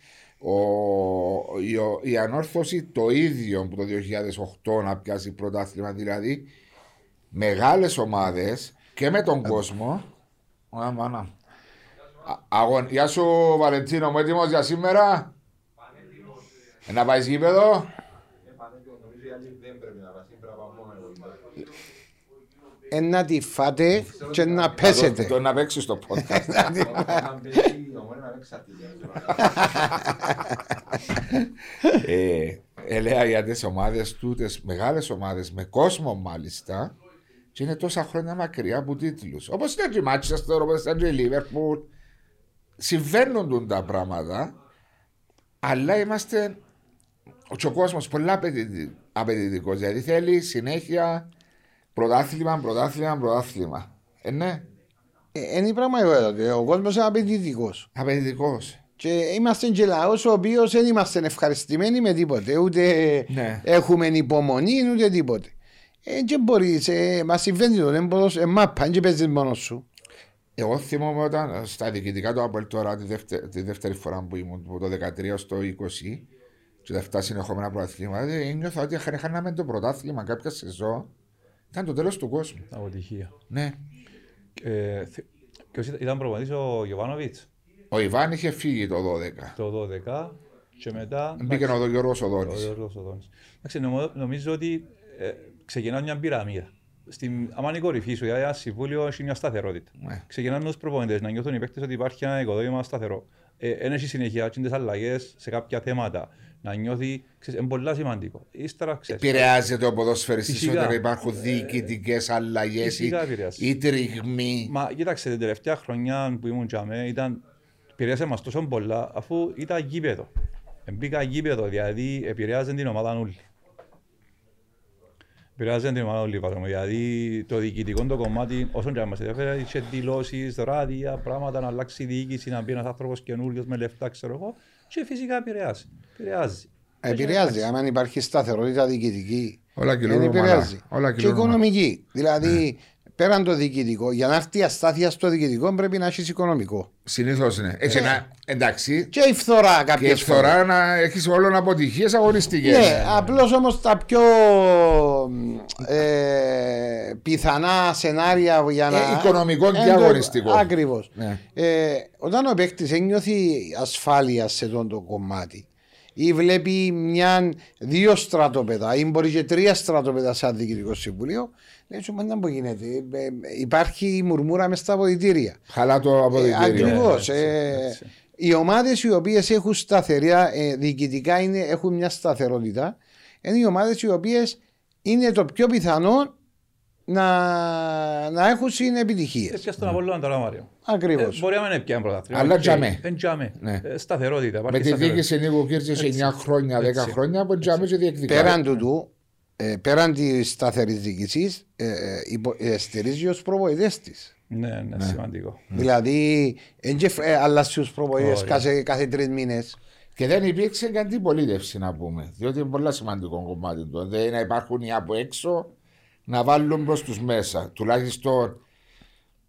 Η ανόρθωση το ίδιο που το δύο χιλιάδες οκτώ να πιάσει πρωταθλήμα, δηλαδή μεγάλες ομάδες και με τον κόσμο. Γεια σου Βαλεντίνο, μου έτοιμος για σήμερα. Να πάει γήπεδο. Να τη φάτε και να πέσετε. Το να παίξεις το podcast. Ελέα για τις ομάδες τούτες, μεγάλες ομάδες με κόσμο μάλιστα, και είναι τόσα χρόνια μακριά από τίτλους. Όπως ήταν και η Manchester, όπως ήταν και η Liverpool. Συμβαίνουν τα πράγματα, αλλά είμαστε... Ο κόσμος πολλά απαιτητικός, δηλαδή θέλει συνέχεια πρωτάθλημα, πρωτάθλημα, πρωτάθλημα. Ε, ναι. Ε, είναι η πράγμα εδώ, ο κόσμος είναι απαιτητικός. Απαιτητικός. Και είμαστε και λαός ο οποίος δεν είμαστε ευχαριστημένοι με τίποτε, ούτε ναι. Έχουμε υπομονή, ούτε τίποτε. Ε, και μπορείς, ε, μας συμβαίνει το έμποδος, ε, μάπα, και παίζεις μόνος σου. Εγώ θυμόμαι όταν στα διοικητικά του Απόλλωνα τώρα, τη, δευτε, τη δεύτερη φορά που ήμουν, από το δεκατρία στο είκοσι, και τα εφτά συνεχόμενα πρωταθλήματα, ένιωθα ότι χάναμε το πρωτάθλημα κάποια σεζόν. Ήταν το τέλος του κόσμου. Αποτυχία. Ναι. Ε, Ποιος ήταν προπονητής, ο Γιωβάνοβιτς. Ο Ιβάν είχε φύγει το δώδεκα. Το δώδεκα και μετά. Μπήκε ο Γιώργος Οδόνης. Εντάξει, νομίζω ότι ε, ξεκινά μια πυραμίδα. Αν είναι η κορυφή σου, δηλαδή ένα συμβούλιο έχει μια σταθερότητα. Ναι. Ξεκινάνε ως προπονητές να νιώθουν οι παίκτες ότι υπάρχει ένα οικοδόμημα σταθερό. Ένα ε, έχει συνεχεία, τις αλλαγές σε κάποια θέματα. Να νιώθει, ξέρεις, είναι πολύ σημαντικό. Ύστερα, ξέρεις. Επηρεάζεται ο ποδοσφαιριστής όταν υπάρχουν διοικητικές αλλαγές ή, ή τριγμοί. Μα κοίταξε, την τελευταία χρονιά που ήμουν τζαμέ, ήταν επηρεάζεται μας τόσο πολλά, αφού ήταν γήπεδο. Μπήκα γήπεδο, δηλαδή επηρεάζεται την ομάδα όλη. Επηρεάζεται την ομάδα όλη, δηλαδή το διοικητικό το κομμάτι, όσον και μας ενδιαφέρει, είχε δηλώσεις, ράδια, πράγματα, να αλλάξει η διοίκηση, να μπει ένας άνθρωπος καινούριος με λεφτά, ξέρω εγώ. Και φυσικά επηρεάζει. Επηρεάζει. Επηρεάζει. Αν υπάρχει σταθερότητα διοικητική, δεν επηρεάζει. Και οικονομική. Δηλαδή, πέραν το διοικητικό, για να έρθει η αστάθεια στο διοικητικό πρέπει να έχει οικονομικό. Συνήθως είναι. Έτσι, ε, να, εντάξει. Και η φθορά κάποια. Και η φθορά να έχει όλων αποτυχίες αγωνιστικές. Ναι, απλώς όμως τα πιο ε, πιθανά σενάρια για να. Ε, οικονομικό και αγωνιστικό. Ακριβώς. Ναι. Ε, όταν ο παίκτης ένιωθει ασφάλεια σε αυτό το κομμάτι. Ή βλέπει μια, δύο στρατόπεδα ή μπορεί και τρία στρατόπεδα σαν διοικητικό συμβούλιο. Λέει σου μάλλον που γίνεται. Ε, υπάρχει η μουρμούρα μες στα αποδυτήρια. Χαλά το αποδυτήριο. Ε, Ακριβώς. Ε, ε, ε, οι ομάδες οι οποίες έχουν σταθερά ε, διοικητικά είναι, έχουν μια σταθερότητα. Είναι οι ομάδες οι οποίες είναι το πιο πιθανό να, να έχουν συνεπιτυχίες. Έπιασε τον Απόλλωνα τώρα, Μάριο. Ακριβώς. Ε, μπορεί να μην έπιανε πρωτάθλημα. Αλλά τζαμέ. Ναι. Ε, σταθερότητα. Με τη διοίκηση Νίκο Κύρτσης εννιά χρόνια, δέκα χρόνια, που τζαμέ και διεκδικάει. Πέραν τούτου, ε, πέραν τη σταθερή διοίκηση, ε, ε, ε, στηρίζει ως προβοητές της. Ναι, ναι, ναι, σημαντικό. Δηλαδή, ε, αλλάζει τους προβοητές κάθε, κάθε τρεις μήνες. Και δεν υπήρξε καν την πολίτευση, να πούμε. Διότι είναι πολύ σημαντικό κομμάτι του. Δεν να υπάρχουν οι από έξω. Να βάλουν προς τους μέσα, τουλάχιστον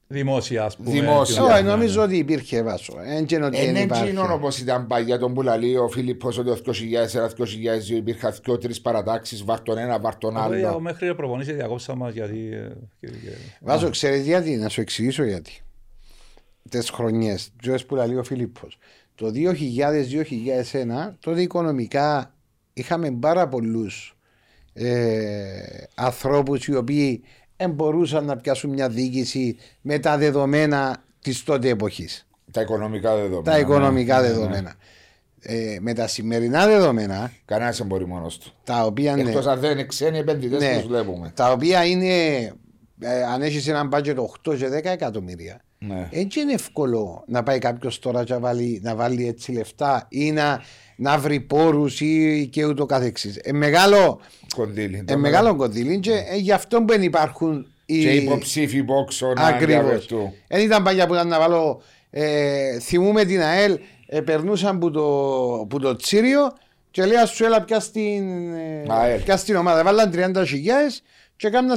δημόσια, ας πούμε. Δημόσια. Όχι, νομίζω ότι υπήρχε βάσο. Είναι εκείνον όπως ήταν πάει για τον Πουλαλή, ο Φίλιππος ότι το δύο χιλιάδες τέσσερα δύο χιλιάδες δύο υπήρχαν δύο-τρεις παρατάξεις, βάρτον ένα, βάρτον άλλο. Μέχρι να προπονήσει διακόψα μας γιατί... Βάσο, ξέρεις γιατί, να σου εξηγήσω γιατί. Τες χρονιές, Τζοες Πουλαλή ο Φίλιππος. Το δύο χιλιάδες δύο χιλιάδες ένα, τότε οικονομικά είχαμε πάρα πολλούς Ε, ανθρώπους οι οποίοι μπορούσαν να πιάσουν μια διοίκηση με τα δεδομένα της τότε εποχής. Τα οικονομικά δεδομένα. Τα οικονομικά ναι, δεδομένα. Ναι. Ε, με τα σημερινά δεδομένα. Κανένας δεν μπορεί μόνος του. Τα οποία είναι. Εκτός αν δεν είναι ξένοι επενδυτές ναι, τους βλέπουμε. Τα οποία είναι. Ε, αν έχεις έναν budget οκτώ και δέκα εκατομμύρια. Ναι. Έτσι είναι εύκολο να πάει κάποιος τώρα να βάλει, να βάλει έτσι λεφτά ή να, να βρει πόρους ή και ούτω καθεξής. Ε, μεγάλο κονδύλι. Ε, μεγάλο κονδύλι και ε, γι' αυτό δεν υπάρχουν οι και υποψήφοι πόξο να διαβευτούν. Δεν ήταν παλιά που ήταν να βάλω. Ε, θυμούμε την ΑΕΛ, ε, περνούσαν που το, που το τσίριο και λέει ας σου έλα πια στην, πια στην ομάδα. Βάλαν τριάντα χιλιάδες και κάνουν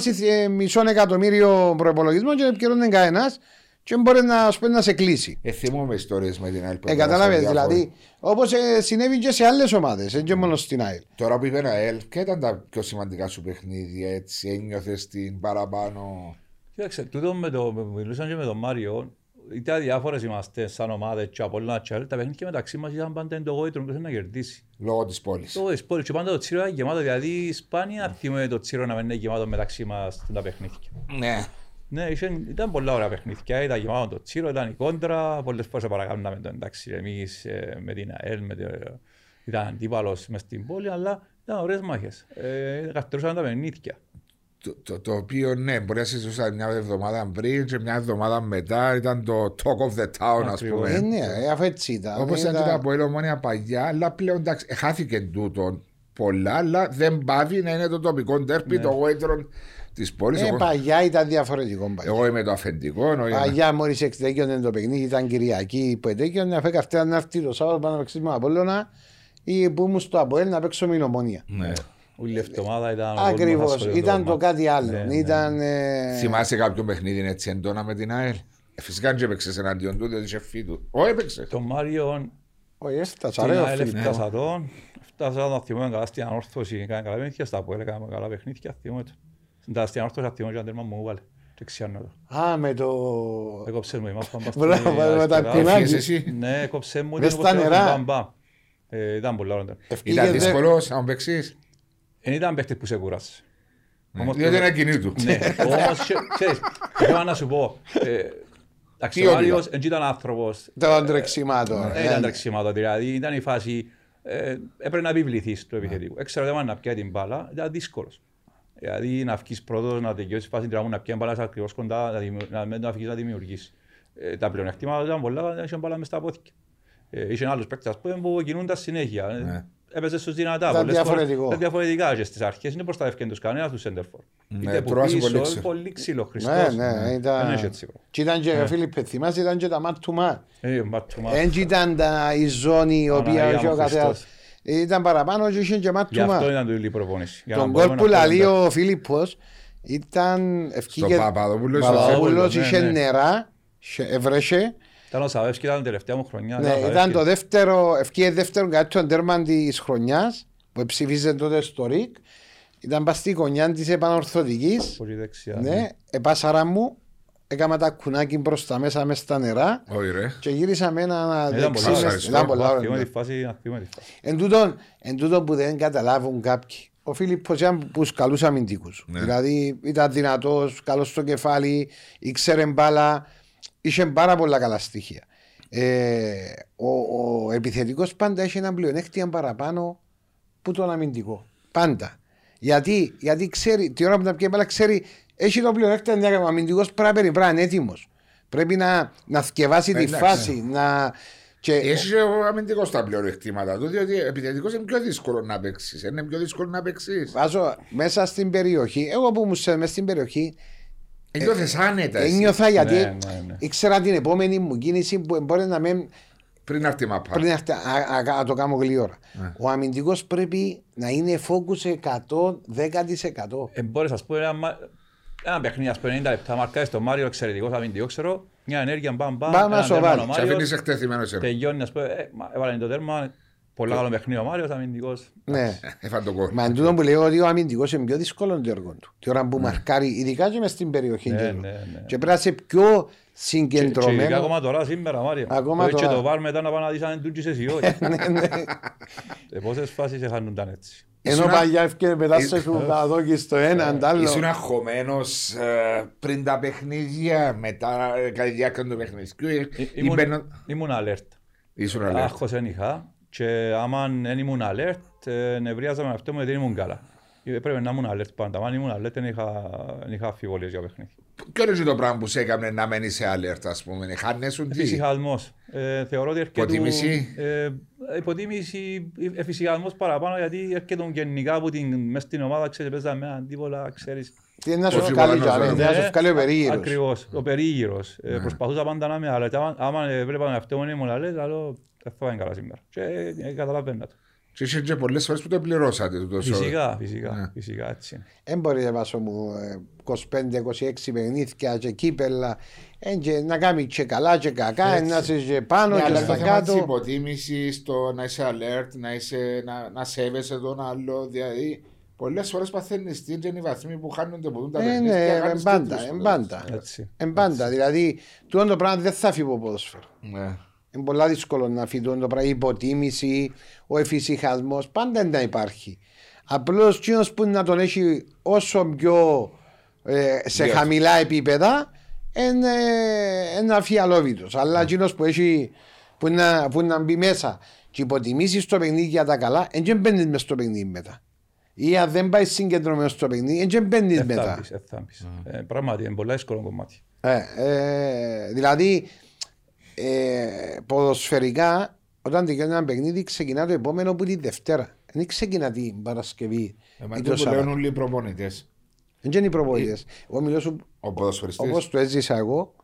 μισό εκατομμύριο προπολογισμό και επικαιρώνουν κανένας. Και μπορεί να, πούμε, να σε κλείσει. Ε, θυμόμαι ιστορίες με την ΑΕΛ. Ε, κατάλαβες, δηλαδή, όπως ε, συνέβη και σε άλλες ομάδες, δεν και μόνο στην ΑΕΛ. Τώρα που είπε ΑΕΛ, ποια ήταν τα πιο σημαντικά σου παιχνίδια, έτσι, ένιωθες την παραπάνω. Κοίταξε, τούτο με το, μιλούσαν και με τον Μάριο, ήταν διάφορες είμαστε σαν ομάδες και από όλα τα παιχνίδια και μεταξύ μας ήταν πάντα εντογόητρο που να κερδίσει. Λόγω της πόλης. Λόγω της πόλης και πάντα το τσίρο ήταν γεμάτο, δηλαδή σπάνια αρτιμόνται το τσίρο να μην είναι γεμάτο μεταξύ μας τα παιχνίδια. Ναι. Ναι, ήταν πολλά ωραία παιχνίδια, ήταν γεμάτο το τσίρο, ήταν η κόντρα, πολλές φορές παρακάμναμε το εντάξει εμείς ε, με την ΑΕΛ, με το, ε, ήταν αντίπαλος μες στην πόλη, αλλά ήταν ωραίες μάχες, ε, καθαρούσαν τα παιχνίδια. Το, το, το οποίο ναι, μπορεί να συζητούσαν μια εβδομάδα πριν και μια εβδομάδα μετά, ήταν το talk of the town, ας πούμε. Ε, ναι, αφού έτσι ήταν. Όπως ήταν τα από Ελωμόνια παλιά, αλλά πλέον εντάξει, χάθηκε τούτον πολλά, αλλά δεν πάβει να είναι το τοπικό ντέρπι, ναι. Το γόητρον. Πόλης, ε, εγώ... Παγιά ήταν διαφορετικό. Παγιά. Εγώ είμαι το αφεντικό. Νογιανά. Παγιά μόλις εκτέκιονταν το παιχνίδι, ήταν Κυριακή που εκτέκιονταν. Αφού καυτέρα να έρθει το Σάββατο πάνω να παίξει με Απόλλωνα ή που ήμουν στο Αποέλ να παίξω με Ομονία. Ναι. Όλη εβδομάδα ήταν. Ακριβώς. Ήταν το κάτι άλλο. Ναι, ναι. Ήταν, ε... Θυμάσαι κάποιο παιχνίδι έτσι εντόνα με την ΑΕΛ. Φυσικά δεν έπαιξε εναντίον του, δεν είσαι φίτου. Όχι, έπαιξε. Το Μάριον. Όχι, έφτασα. Έφτασα να θυμόμαι καλά στην ανόρθωση. Κάνα καλά παιχνίδια στα Αποέλ, έκαναμε καλά παιχνίδια. Τα στην άρθρωση αρτιμός και αντέρμα μου έβαλε και ξιάννω το. Α, με το... Έκοψε μου, ήμασταν πάνω στην αριστερά. Με τα αρτιμάκια. Ναι, έκοψε μου και έκοψε μου. Ήταν πολλά ωραία. Ήταν δύσκολος, αν παίξεις. Εν ήταν παίχτες που σε κουράσες. Διότι είναι κοινή του. Ναι, όμως, ξέρεις, θέλω να σου πω. Εντάξει, ο Μάριος ήταν άνθρωπος. Ήταν τρεξιμάτο. Ήταν τρεξιμάτο, δηλαδή ήταν η φάση... Έπρεπε να επιβληθείς του επιθετικού. Έξερα δεν να πιάει την μπάλα, ήταν δύσκολος. Δηλαδή να αυκείς πρώτος, να τελειώσεις φάση να να πιάνει μπάλας ακριβώς κοντά, να μην το αφήσεις να δημιουργήσεις. Ε, τα πλεονεκτήματα ήταν πολλά, δεν είχαν μπάλα μες τα πόθηκια. Ε, είχαν άλλους παίκτες που κινούνταν συνέχεια. Ναι. Έπαιζες τους δυνατά. Τα διαφορετικό. Τα διαφορετικά και στις αρχές είναι προστατεύκεν τους κανένας του σέντερφορ. Ναι, είτε που πίσω, πολύ ξύλο Χριστός. Ναι, ναι, ήταν... Δεν έτσι, και ήταν και ο Φίλιππε, θυμάσαι, ήταν και τα ματ-to-mat. Έτσι ήταν η ζώνη η οποία είχε ο καθένας. Ήταν παραπάνω και είχε και μάτ του μάτ. Γι' αυτό ήταν το υλή προπόνηση. Τον κόλ που λαλεί ο Φίλιππος Ήταν ευκήγε... Στο Παπαδόπουλος είχε νερά, έβρεσε. Ήταν ο Σαβέσκη, ήταν τελευταία μου χρονιά. Ναι, ήταν το δεύτερο, ευκήγε δεύτερο κάτι των τέρμαν της χρονιάς που ψηφίζε τότε στο ΡΙΚ. Ήταν πας στη γωνιά της επαναορθωτικής. Πολύ δεξιά. Ναι, επάσαρα μου. Έκανα τα κουνάκι προς τα μέσα, μέσα στα νερά. Και γύρισαμε ένα δεξί. Ήταν πολλά ωραία. Εν τούτο που δεν καταλάβουν κάποιοι. Ο Φίλιππος ήταν που καλούσε αμυντικούς. Δηλαδή ήταν δυνατός, καλός στο κεφάλι, ήξερε μπάλα. Είχε πάρα πολλά καλά στοιχεία. Ο επιθετικός πάντα έχει έναν πλεονέκτημα παραπάνω που τον αμυντικό. Πάντα. Γιατί, γιατί ξέρει, την ώρα που τα πιέει μπάλα ξέρει, έχει το πλεονέκτημα, ο αμυντικός πρέπει να είναι έτοιμος. Πρέπει να, να θκευάσει τη φάση. Να... Και... Έχει ο αμυντικός τα πλεονέκτηματα του, διότι επιθετικός είναι πιο δύσκολο να παίξεις. Είναι πιο δύσκολο να παίξεις. Βάζω μέσα στην περιοχή, εγώ που μου σε μέσα στην περιοχή, ένιωθες ε, άνετα. Ένιωθα γιατί ναι, ναι, ναι. Ήξερα την επόμενη μου κίνηση που μπορεί να με. Πριν αρτήμα πριν αρτι... α, α, α, το κάνω γλυόρα. Yeah. Ο αμυντικός πρέπει να είναι focus εκατό δέκα τοις εκατό. Εμπόρες ας πούμε ένα, ένα παιχνίδι, ας πούμε ενενήντα λεπτά, μαρκάρεις τον Μάριο, εξαιρετικός αμυντικό, ξέρω, μια ενέργεια μπαμ μπαμ, μπαμ ένα τέρμα ο Μάριος, τελειώνει ας πούμε, έβαλε το τέρμα, πολλά καλό παιχνίδι ο Μάριος, αμυντικός. Ναι, μα εν τούτο που λέω ότι ο αμυντικός είναι πιο δύσκολο το έργο του. Την ώρα που μαρκάρει, ειδικά και μες στην περιοχή και πέρασε πιο συγκεντρωμένο. Και ειδικά ακόμα τώρα σήμερα Μάριο, και το βάρ μετά να πάνε να δεις αν είναι τούτοι σε σιό. Σε πόσες φάσεις εχάνονταν έτσι. Ενώ παλιά έφυγε μετά σε χουταδόκι στο έναν τ' άλλο. Ήσουν αγχωμένος πριν τα παιχνίδια, μετά κατά τη διάρκεια του παιχνιδιού. Ήμουν alert. Άχος εν είχα. Και άμα δεν ήμουν alert, νευρίαζα με αυτό μου γιατί δεν ήμουν καλά. Πρέπει να ήμουν alert πάντα. Αν ήμουν alert, δεν είχα αμφιβολίες για παιχνίδι. Ποιο είναι το πράγμα που σε έκανε να μένει σε alert, ας πούμε, χάνεσουν τι. Εφησυχασμός. Ε, θεωρώ ότι έρχεται. Υποτίμηση. Ε, υποτίμηση, εφησυχασμός παραπάνω γιατί έρχεται γενικά που την, μέσα στην ομάδα ξέρει, παίζα με αντίπολα, ξέρει. Τι είναι να σου βγάλει, να σου βγάλει ο περίγυρος. Ακριβώς, ο περίγυρος. Ε, προσπαθούσα πάντα να είμαι alert. Άμα έβλεπα με αυτό μου ήμουν alert, αλλά. Αυτό είναι καλά σήμερα και καταλαβαίνω το. Και είσαι και πολλές φορές που το πληρώσατε. Φυσικά, φυσικά, φυσικά έτσι είναι. Εν μπορεί να βάζω μου είκοσι πέντε είκοσι έξι παιχνίδια και κύπελλα να κάνει και καλά και κακά, να είσαι και πάνω και στα κάτω. Της υποτίμησης, το να είσαι alert, να σέβεσαι τον άλλο, δηλαδή πολλές φορές παθαίνεις τι είναι οι βαθμοί που χάνονται που δουν τα παιχνίδια. Εν πάντα, δηλαδή το πράγμα δεν θα φύγει από ποδόσφαιρο. Είναι πολλά δύσκολο να φυτούν το πράγμα, η υποτίμηση, ο εφησυχασμός, πάντα δεν υπάρχει. Απλώς κοινός που να τον έχει όσο πιο ε, σε yeah. χαμηλά επίπεδα είναι ένα αφιαλόβητος. Mm. Αλλά κοινός που, που, που να μπει μέσα και υποτιμήσει στο παιχνίδι για τα καλά, δεν και μπαίνεις μες στο παιχνίδι μετά. Ή αν δεν πάει συγκεντρωμένος στο παιχνίδι, δεν και μπαίνεις μετά. Ε, πράγματι, είναι πολλά δύσκολο κομμάτι. Ε, ε, δηλαδή, Ε, ποδοσφαιρικά, όταν τελειώνει ένα παιχνίδι, ξεκινά το επόμενο που τη Δευτέρα. Δεν ξεκινά την Παρασκευή. Εμάς το λένε όλοι οι προπονητές. Δεν είναι οι προπονητές. Όπως το έζησα εγώ,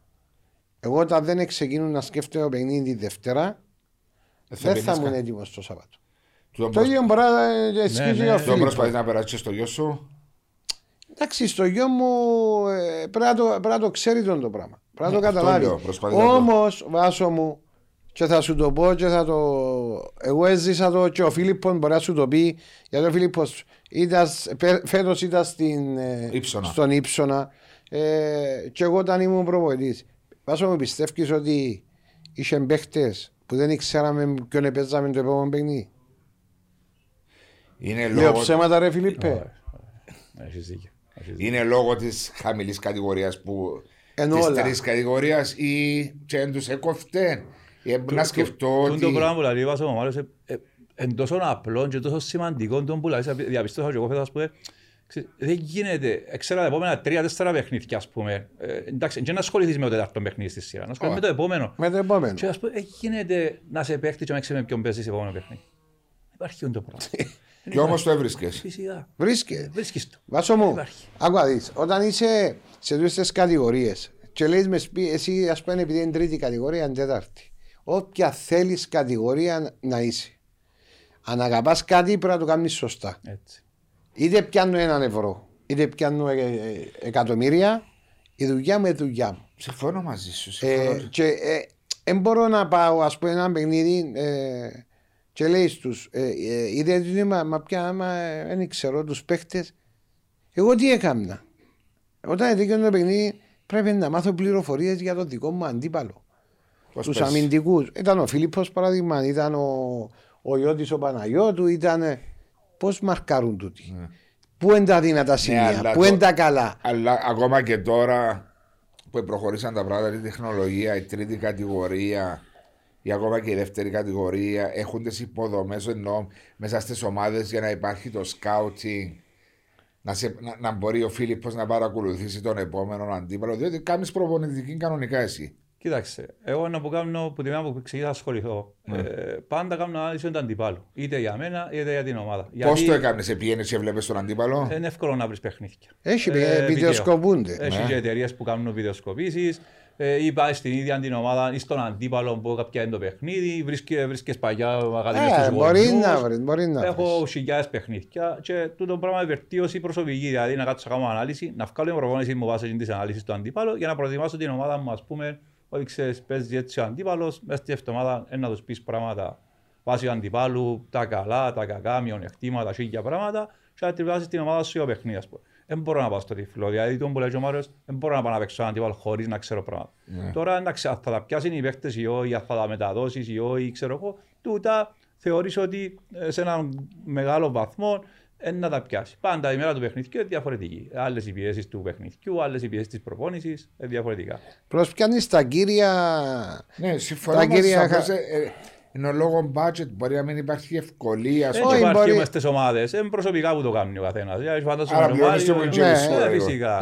εγώ όταν δεν ξεκινούν να σκέφτομαι το παιχνίδι τη Δευτέρα, δεν θα ήμουν έτοιμος το Σάββατο. Το ίδιο μπορεί να σκέφτεται ο Φίλιππος. Προσπαθεί να περάσει στο γιο σου. Εντάξει, στο γιο μου πρέπει να το ξέρει το πράγμα. Πρέπει να το καταλάβει. Όμως, Βάσο μου, και θα σου το πω και θα το... Εγώ έζησα το και ο Φίλιππος μπορεί να σου το πει. Γιατί ο Φίλιππος φέτος ήταν στην, Ήψονα. Στον Ήψονα ε, και εγώ όταν ήμουν προπονητής. Βάσο μου, πιστεύεις ότι είχε παίχτες που δεν ξέραμε ποιον επέζαμε το επόμενο παιχνίδι. Είναι λόγω... Λέω ψέματα ρε Φίλιππε. Είναι λόγω της χαμηλής κατηγορίας που... Τη τρεις κατηγορία ή τσέντου εκοφτέν. Να σκεφτώ. Τον το πράγμα που λέει ο Μάριος είναι τόσο απλό και τόσο σημαντικό. Τον που λέει, διαπιστώσα και εγώ φέτος, ας πούμε, δεν γίνεται. Ξέρω τα επόμενα τρία τέσσερα παιχνίδια, ας πούμε. Εντάξει, δεν ασχοληθείς με το τέταρτο παιχνίδι στη σειρά. Να ασχοληθείς με το επόμενο. Με το επόμενο. Και ας πούμε, δεν γίνεται να σε παίχτης και να ξέρεις με ποιον παίζεις το επόμενο παιχνίδι. Υπάρχει αυτό το πράγμα. Κι όμως το έβρισκες. Βρίσκε. Βρίσκεις το. Βάσο μου, άκουα δεις, όταν είσαι σε τέτοιες κατηγορίες και λέει με σπί, εσύ ας πούμε επειδή είναι τρίτη κατηγορία, είναι τέταρτη. Όποια θέλεις κατηγορία να είσαι. Αν αγαπάς κάτι πρέπει να το κάνεις σωστά. Έτσι. Είτε πιάνω έναν ευρώ, είτε πιάνουν εκατομμύρια, η δουλειά μου είναι δουλειά μου. Συμφωνώ μαζί σου. Ε, και δεν ε, μπορώ να πάω, ας πούμε, ένα παιχνίδι ε, και λέει τους, ε, ε, είτε δουλειά, μα, μα πια άμα δεν ε, ξέρω τους παίχτες, εγώ τι έκανα. Όταν δίκαιο το παιχνίδι πρέπει να μάθω πληροφορίες για τον δικό μου αντίπαλο. Πώς τους πες. Αμυντικούς. Ήταν ο Φίλιππος παράδειγμα, ήταν ο, ο Ιώτης ο Παναγιώτου, ήταν πώς μαρκάρουν τούτοι. Mm. Πού είναι τα δύνατα σημεία, ναι, πού είναι τα καλά. Αλλά ακόμα και τώρα που προχωρήσαν τα πράγματα, η τεχνολογία, η τρίτη κατηγορία ή ακόμα και η δεύτερη κατηγορία, έχουν τις υποδομές εννοώ μέσα στις ομάδες για να υπάρχει το σκάουτι, να, σε, να, να μπορεί ο Φίλιππος να παρακολουθήσει τον επόμενο αντίπαλο, διότι κάνεις προπονητική κανονικά εσύ. Κοιτάξτε, εγώ να που κάνω που τη μέρα που ξεκίνησα να ασχοληθώ, mm. ε, πάντα κάνω ανάλυση του αντίπαλου. Είτε για μένα είτε για την ομάδα. Πώς γιατί... το έκανες, επηγαίνεις και βλέπεις τον αντίπαλο? Είναι εύκολο να βρεις παιχνίδια. Έχει ε, βιντεοσκοπούνται. Έχει yeah. και εταιρείες που κάνουν βιντεοσκοπήσεις. Ε, ή πάει στην ίδια την ομάδα ή στον αντίπαλο που κάποια είναι το παιχνίδι. Βρίσκεις παλιά ακαδημίες στους γονιούς. Μπορεί να βρεις. Έχω χιλιάδες παιχνίδια. Και τούτο πράγμα βελτίωση προσωπική. Δηλαδή να κάτσω να κάνω ανάλυση, να βγάλω προπόνηση μου βάσει της ανάλυσης του αντίπαλου για να προετοιμάσω την ομάδα μου, ας πούμε. Όχι ξέρεις, παίζει έτσι ο αντίπαλος, μέσα στη εβδομάδα να τους πεις πράγματα βάσει του αντιπάλου, τα καλά, τα κακά, μειονεκτήματα, χίλια πράγματα και να τριβάσεις την ομάδα σου για παιχνίδι, ας πούμε. Δεν μπορώ να πάω στο τυφλό, δηλαδή τον που λέει ο Μάριος, δεν μπορώ να πάω να παίξω αντίπαλο χωρίς να ξέρω πράγματα. Yeah. Τώρα εντάξει, αν θα τα πιάσουν οι παίκτες ή όχι, αν θα τα μεταδώσεις ή όχι, ξέρω εγώ, τούτα θεωρείς ότι σε έναν μεγάλο βαθμό να τα πιάσει. Πάντα η μέρα του παιχνιδιού είναι διαφορετική. Άλλες οι πιέσεις του παιχνιδιού, άλλες οι πιέσεις της προπόνησης, διαφορετικά. Προσπιάνεις τα κύρια. Ναι, συμφωνώ. Κύρια... Ε, είναι ο λόγος μπάτζετ, μπορεί να μην υπάρχει ευκολία. Δεν υπάρχει μπορεί... μες στις ομάδες. Είναι προσωπικά που το κάνει ο καθένας. Άρα πιώνεις το μοντζελιστό.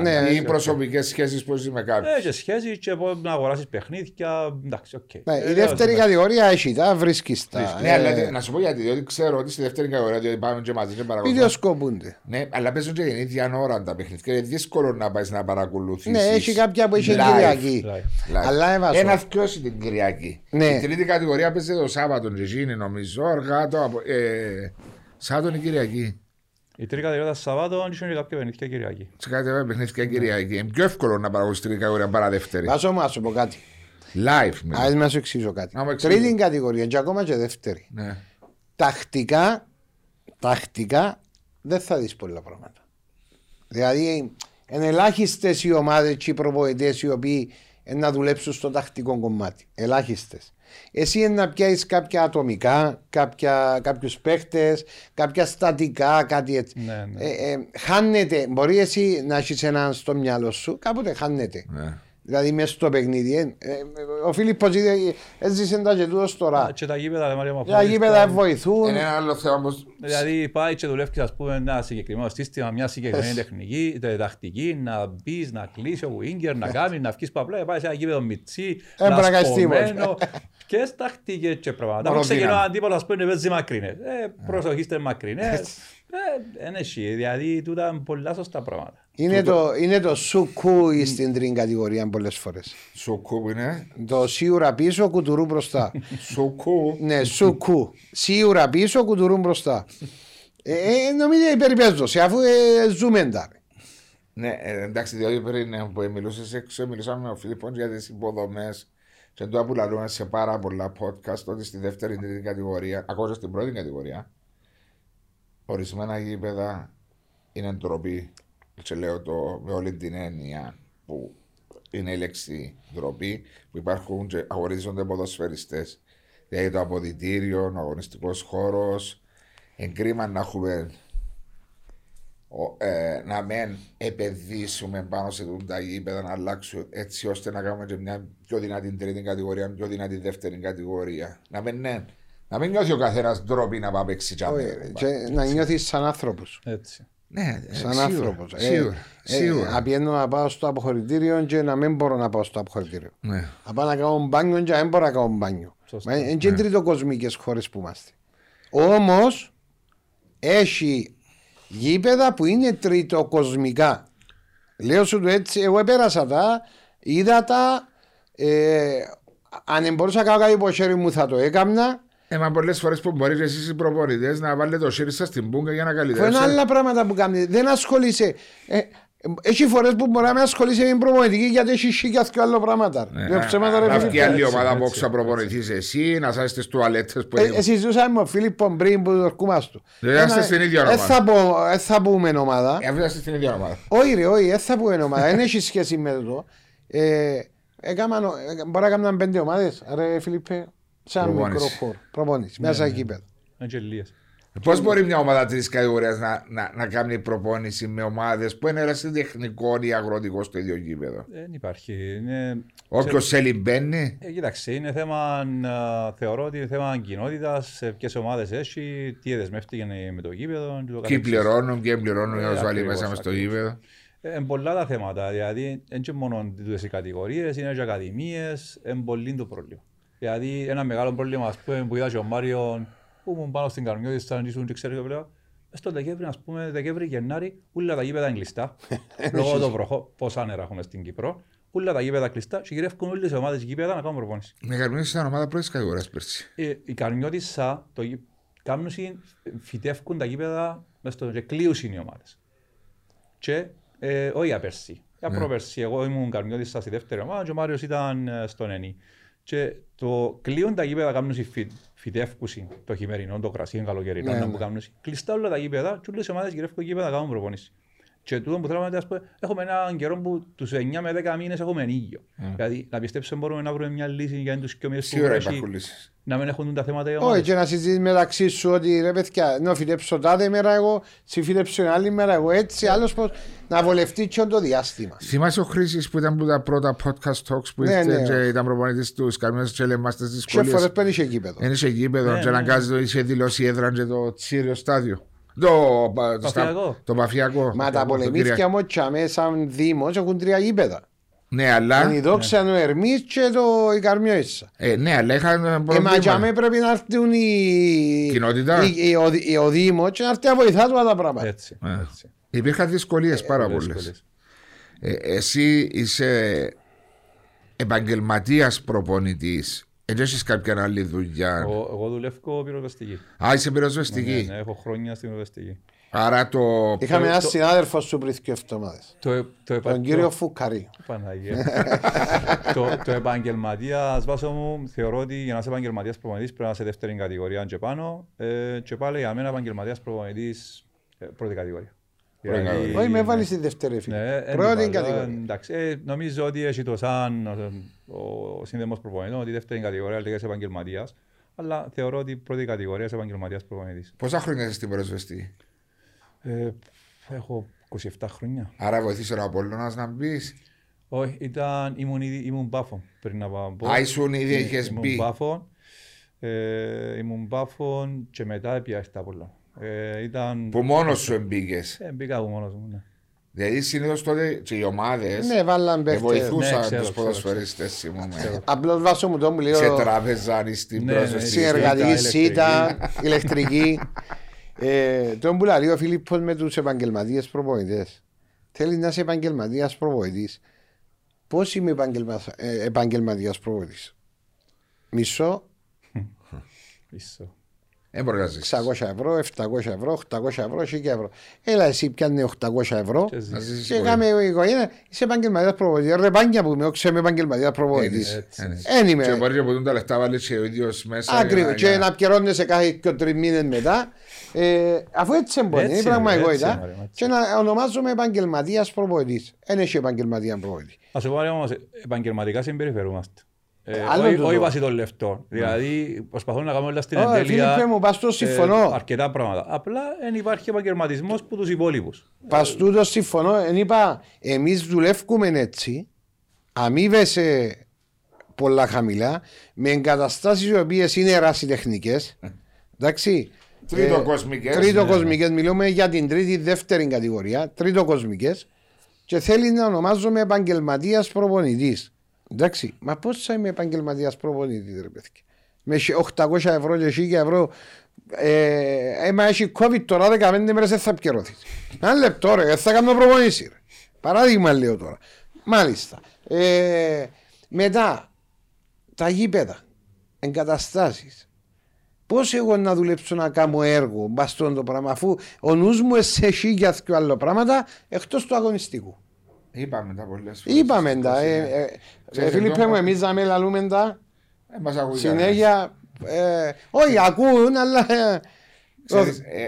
Ναι, οι προσωπικές σχέσεις που έχεις με κάποιους. Έχεις σχέσεις και να αγοράσεις παιχνίδια. Εντάξει, οκ. Η δεύτερη κατηγορία έχει τα, βρίσκεις τα. Ναι, αλλά να σου πω γιατί, διότι ξέρω ότι στη δεύτερη κατηγορία, διότι πάμε και μαζί και παρακολουθούν. Βιντεοσκοπούνται. Ναι, αλλά παίζουν και την ίδια ώρα τα παιχνίδια. Είναι δύσκολο να πάει να παρακολουθήσεις. Ναι, έχει κάποια που έχει Κυριακή. Ένα φτιώσει την Κυριακή. Η τρίτη κατηγορία παίζει το Σάββατον και γίνει νομίζω αργά το απο... ε... Σάββατον ή Κυριακή. Η τρίτη κατηγορία Σαββατον είναι κάποια παιχνίδια Κυριακή. Σε κάποια παιχνίδια Κυριακή. Είναι πιο εύκολο να παραγωγείς τρίτη κατηγορία παρά δεύτερη. Ας όμως πω κάτι. Live. Ας μας εξηγήσω κάτι. Τρίτη κατηγορία και ακόμα και δεύτερη. Ναι. Τακτικά, τακτικά δεν θα δεις πολλά πράγματα. Δηλαδή είναι ελάχιστες οι ομάδες και οι προπονητές οι οποίοι να δουλέψουν στο τακτικό κομμάτι. Ελάχιστες. Εσύ να πιάσεις κάποια ατομικά, κάποια, κάποιους παίχτες, κάποια στατικά, κάτι έτσι. Ναι, ναι. Ε, ε, χάνεται, μπορεί εσύ να έχεις έναν στο μυαλό σου, κάποτε χάνεται. Ναι. Δηλαδή μέσα στο παιχνίδι. Ε, ε, ο Φίλιππος έζησε τα γετούτος τώρα. Και τα γήπεδα βοηθούν. Είναι ένα άλλο θέμα. Δηλαδή πάει και δουλεύει ένα συγκεκριμένο σύστημα, μια συγκεκριμένη τεχνική, τακτική, να μπεις, να κλείσεις, ο Ίγκερ να κάνει, να βγεις παπλά, πάει σε ένα γήπεδο μιτσί, να σκομμένο. Ποιες τακτικές και πράγματα. Όταν ξεκινώ αντίπαλος που είναι παίζει μακρινές. Προσοχήστε μακρινές. Είναι δηλαδή τούτα είναι πολλά σωστά πράγματα. Είναι το, το... είναι το σουκού στην τρίτη κατηγορία πολλές φορές. Σουκού είναι. Το σίγουρα πίσω, κουτουρού μπροστά. Σουκού. Ναι, σουκού. Σίγουρα πίσω, κουτουρού μπροστά. ε, ε, νομίζω είναι περιπέτωση, αφού ε, ζούμε εντάξει. Ναι, εντάξει, διότι πριν που μιλούσες έξω, μιλούσαμε με ο Φίλιππος για τις υποδομές. Και τώρα που λαλούμε σε πάρα πολλά podcast, ότι στη δεύτερη τρίτη κατηγορία, ακόμα στην πρώτη κατηγορία, ορισμένα γήπεδα είναι ντροπή. Και λέω το με όλη την έννοια που είναι η λέξη ντροπή, που υπάρχουν και αγορίζονται ποδοσφαιριστές. Δηλαδή το αποδυτήριο, ο αγωνιστικός χώρος. Είναι κρίμα να έχουμε ε, να μην επενδύσουμε πάνω σε τα γήπεδα, να αλλάξουν έτσι ώστε να κάνουμε και μια πιο δυνατή τρίτη κατηγορία, μια πιο δυνατή δεύτερη κατηγορία. Να μην ναι. Να μην νιώθει ο καθένας ντροπή να πάει παίξει τσάντε. Να νιώθει σαν άνθρωπος. Έτσι. Ναι, σαν άνθρωπος. Σίγουρα. Να πιένω να πάω στο αποχωρητήριο και να μην μπορώ να πάω στο αποχωρητήριο. Να πάω να κάνω μπάνιο και να μην μπορώ να κάνω μπάνιο. Είναι και τριτοκοσμικές χώρες που είμαστε. Όμως έχει γήπεδα που είναι τριτοκοσμικά. Λέω σου το έτσι, εγώ πέρασα τα, είδα τα. Αν μπορούσα να κάνω κάτι υπό χέρι μου θα το έκανα. Ε, μα πολλές φορές που μπορείτε εσείς οι προπονητές να βάλετε το χέρι σας στην μπούγκα για να καλλιτερέψετε. Φαίνουν άλλα πράγματα που κάνετε. Δεν ασχολείσαι. Ε, έχει φορές που μπορεί να ασχολείσαι με προπονητική γιατί έχει χίλια και άλλα πράγματα. Αυτή η άλλη ομάδα που θα προπονηθείς εσύ, να σας στις τουαλέτες που έχεις. Εσείς ζούσαμε με ο Φίλιππο πριν που δορκούμαστε του. Δεν είσαστε στην ίδια ομάδα. Δεν θα πούμε ομάδα. Δεν είσαστε στην ίδια ομάδα. Όχι, ρε, όχι, δεν θα πούμε ομάδα. Δεν έχει σχέση με το. Μπορεί να κάνουν πέντε ομάδες, ρε Φίλιππε. Σαν μικρό χώρο, προπόνηση, μέσα εκεί πέρα. Πώς μπορεί μια ομάδα τρεις κατηγορίας να, να, να κάνει προπόνηση με ομάδες που είναι ερασιτεχνικό ή αγροτικό στο ίδιο γήπεδο? Δεν υπάρχει. Είναι... Όποιος θέλει μπαίνει. Ε, κοίταξε, είναι θέμα, θεωρώ ότι είναι θέμα κοινότητας, ποιες ομάδες έχει, τι δεσμεύτηκε με το γήπεδο. Τι πληρώνουν, ποιοι πληρώνουν για να τους βάλει μέσα στο γήπεδο. Είναι πολλά τα θέματα, δηλαδή δεν είναι μόνο τις κατηγορίες, είναι και ακαδημίες, είναι πολύ το πρόβλημα. Δηλαδή ένα μεγάλο πρόβλημα, ας πούμε, που είδα και ο Μάριον που ήμουν πάνω στην Καρμιώδη, σαν ήσουν και ξέρω και πλέον. Στον Δεκέμβρη, ας πούμε, Δεκέμβρη, Γενάρη, όλα τα γήπεδα είναι κλειστά. Λόγω το βροχό, πόσα νερά έχουμε στην Κύπρο, όλα τα γήπεδα κλειστά και γυρεύουν όλες οι ομάδες γήπεδα να κάνουν προπόνηση. Η Καρμιώδη ήταν ομάδα πρώτης κατηγορίας πέρσι. Η Καρμιώδη φυτεύκουν τα γήπεδα μες στο κλείους είναι οι ομάδες. Και ε, όχι απέρσι. Για προπέρσι, εγώ ήμουν Καρμιώδη στη δεύτερη ομάδα και ο Μάριος ήταν στον Ενή. Και το κλείον τα γήπεδα κάνουν φυτεύκουση το χειμερινό, το κρασί, καλοκαιρινό, ναι, ναι. Κάνουν, κλειστά όλα τα γήπεδα και όλες οι ομάδες γυρεύκουν γήπεδα κάνουν προπονήσεις. Και τούτο που θέλαμε να πούμε, έχουμε έναν καιρό που τους εννιά με δέκα μήνες έχουμε ήλιο. Mm. Δηλαδή να πιστέψουμε μπορούμε να βρούμε μια λύση για τους πιο μήνες που βρέχει να μην έχουν τα θέματα οι ομάδες. Όχι, και να συζητήσεις μεταξύ σου ότι ρε παιδιά, να φυτέψω τάδε μέρα εγώ, συμφυτέψω άλλη μέρα εγώ, έτσι, άλλος πως να βολευτεί και το διάστημα. Θυμάσαι ο Χρύσης που ήταν από τα πρώτα podcast talks που ναι, ναι, και ναι. Ήταν προπονητής του Σκαρμιώδης και λέμε στις δυσκολίες. Και φορές πέρα είχε γήπεδο. Εν είχε γήπεδο και αναγκάζει το είχε δηλώσει έδραν και το Τσίριο στάδιο. Το, το, στα, το Παφιακό. Μα το τα πολεμήθηκε Μότσα μέσα σαν Δήμος έχουν τρία γήπεδα. Ναι, αλλά. Την Ιδόξαν ναι. Ο Ερμής και το, η Καρμιώδησα. Ε, ναι, αλλά είχαν πρόβλημα. Εμάς πρέπει να έρθουν οι. Κοινότητα. Οι, οι, οι, οι, ο Δήμος και να έρθει να βοηθά του τα πράγματα. Έτσι. Έτσι. Υπήρχαν δυσκολίες ε, πάρα πολλές. Ε, εσύ είσαι επαγγελματίας προπονητής. Δεν έχεις κάποια άλλη δουλειά. Ο, εγώ δουλεύω πυροσβεστική. Α, είσαι πυροσβεστική. Ναι, ναι, έχω χρόνια στην πυροσβεστική. Άρα το. Είχαμε έναν συνάδελφο σου πριν δύο εβδομάδες. Τον κύριο Φουκαρή. Παναγία. Το επαγγελματία, βάσο μου, θεωρώ ότι για να είσαι επαγγελματίας προπονητής πρέπει να είσαι δεύτερη κατηγορία. Αν και πάνω, και πάλι για μένα επαγγελματίας προπονητής πρώτη κατηγορία. Όχι, με έβαλε στη δεύτερη φίλη. Πρώτη κατηγορία. Νομίζω ότι έχει το σαν ο σύνδεσμος προπονητών ότι η δεύτερη κατηγορία λέγεται επαγγελματίας. Αλλά θεωρώ ότι η πρώτη κατηγορία είναι επαγγελματίας προπονητής. Πόσα χρόνια είσαι στην πυροσβεστική? Έχω είκοσι επτά χρόνια. Άρα βοηθήσε ο Απόλλωνας να μπει. Όχι, ήμουν μπάφο πριν να πω. Α, ήσουν ήδη, είχες μπει. Ήμουν μπάφο και μετά πιάστα Απόλλωνα. Ε, ήταν... Που μόνος σου εμπήκες. Ε, εμπήκα από μόνος μου, ναι. Δηλαδή συνήθως τότε και οι ομάδες ναι, ε, βοηθούσαν ναι, τους ποδοσφαιρίστες. Απλώς βάσω μου το μου λέω. Σε τραπεζάνι στην ναι, πρόσβεση. Συνεργατική, σίτα, ηλεκτρική. ε, τον που λέει ο Φίλιππος με τους επαγγελματίες προπονητές. Θέλει να είσαι επαγγελματίας προπονητής. Πώς είμαι επαγγελμα... ε, επαγγελματίας προπονητής? Μισό. Μισό. εξακόσια ευρώ, επτακόσια ευρώ, οκτακόσια ευρώ, χίλια ευρώ. Έλα εσύ πιάνε οκτακόσια ευρώ και έκαμε η οικογένεια. Είσαι επαγγελματίας προπονητής. Ρε πάνια που είμαι, όχι είμαι επαγγελματίας προπονητής. Εν είμαι. Και μπορεί και ποτούν τα λεφτά βάλεις και ο ίδιος μέσα. Ακριβώς. Και να πιερώνεσαι κάθε και τρεις μήνες μετά. Αφού έτσι εμπονεί, είναι πραγματικότητα. Και να ονομάζομαι επαγγελματίας προπονητής. Εν έχει επαγγελματία προπονητή. Ας πούμε όμως, επαγγελματικά συμπεριφερούμαστε. Όχι βάσει των λεφτών. Δηλαδή προσπαθούν να κάνουν όλα στην εντέλεια αρκετά πράγματα. Απλά δεν υπάρχει επαγγελματισμός που τους υπόλοιπους. Παστούτο συμφωνώ. Εν είπα, εμείς δουλεύουμε έτσι, αμείβεσαι πολλά χαμηλά, με εγκαταστάσεις οι οποίες είναι ερασιτεχνικές. Εντάξει. Τρίτοκοσμικές. Τρίτοκοσμικές. Μιλούμε για την τρίτη, δεύτερη κατηγορία. Τρίτοκοσμικές. Και θέλει να ονομάζομαι επαγγελματίας προπονητής. Εντάξει, μα πώς θα είμαι επαγγελματίας προπονητής, ρε παιδική. Με οκτακόσια ευρώ και χίλια ευρώ. Έμα ε, έχει COVID τώρα, δεκαπέντε μέρες δεν θα πιερώθεις. Ένα λεπτό ρε, θα κάνω προπονήσεις ρε. Παράδειγμα λέω τώρα. Μάλιστα. Ε, μετά, τα γήπεδα, εγκαταστάσεις. Πώς εγώ να δουλέψω να κάνω έργο, μπαστόν το πράγμα, αφού ο νους μου εσέχει για και άλλα πράγματα εκτός του αγωνιστικού. Είπαμε τα πολλές φορές. Είπαμε τα. Φίλιππε μου, εμείς να με λαλούμε τα. Συνέχεια. Όχι, ακούουν, αλλά.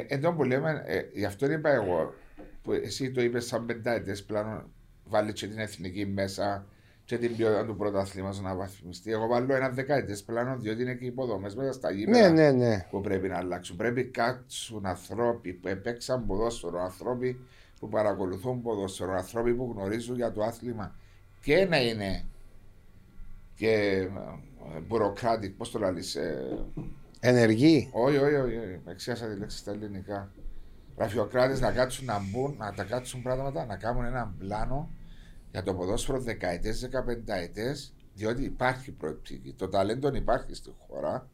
Εδώ που λέμε, γι' αυτό είπα εγώ, που εσύ το είπες σαν πεντάετες πλάνο, βάλει και την εθνική μέσα και την ποιότητα του πρωταθλήματος να βαθμιστεί. Εγώ βάλω ένα δεκαετές πλάνο, διότι είναι και οι υποδομές μέσα στα γήπεδα ναι, ναι, ναι. που πρέπει να αλλάξουν. Πρέπει κάτσουν ανθρώποι που επέξαν ποδόσφαιρο, ανθρώποι που παρακολουθούν ποδόσφαιρο, ανθρώποι που γνωρίζουν για το άθλημα και να είναι και bureaucratic, πώς το λαλείς, ενεργοί. Όχι, όχι, όχι, εξίασα τη λέξη στα ελληνικά. Γραφειοκράτες να κάτσουν να μπουν, να τα κάτσουν πράγματα, να κάνουν έναν πλάνο για το ποδόσφαιρο δεκαετές, δεκαπενταετές, διότι υπάρχει προεπτική. Το ταλέντο υπάρχει στη χώρα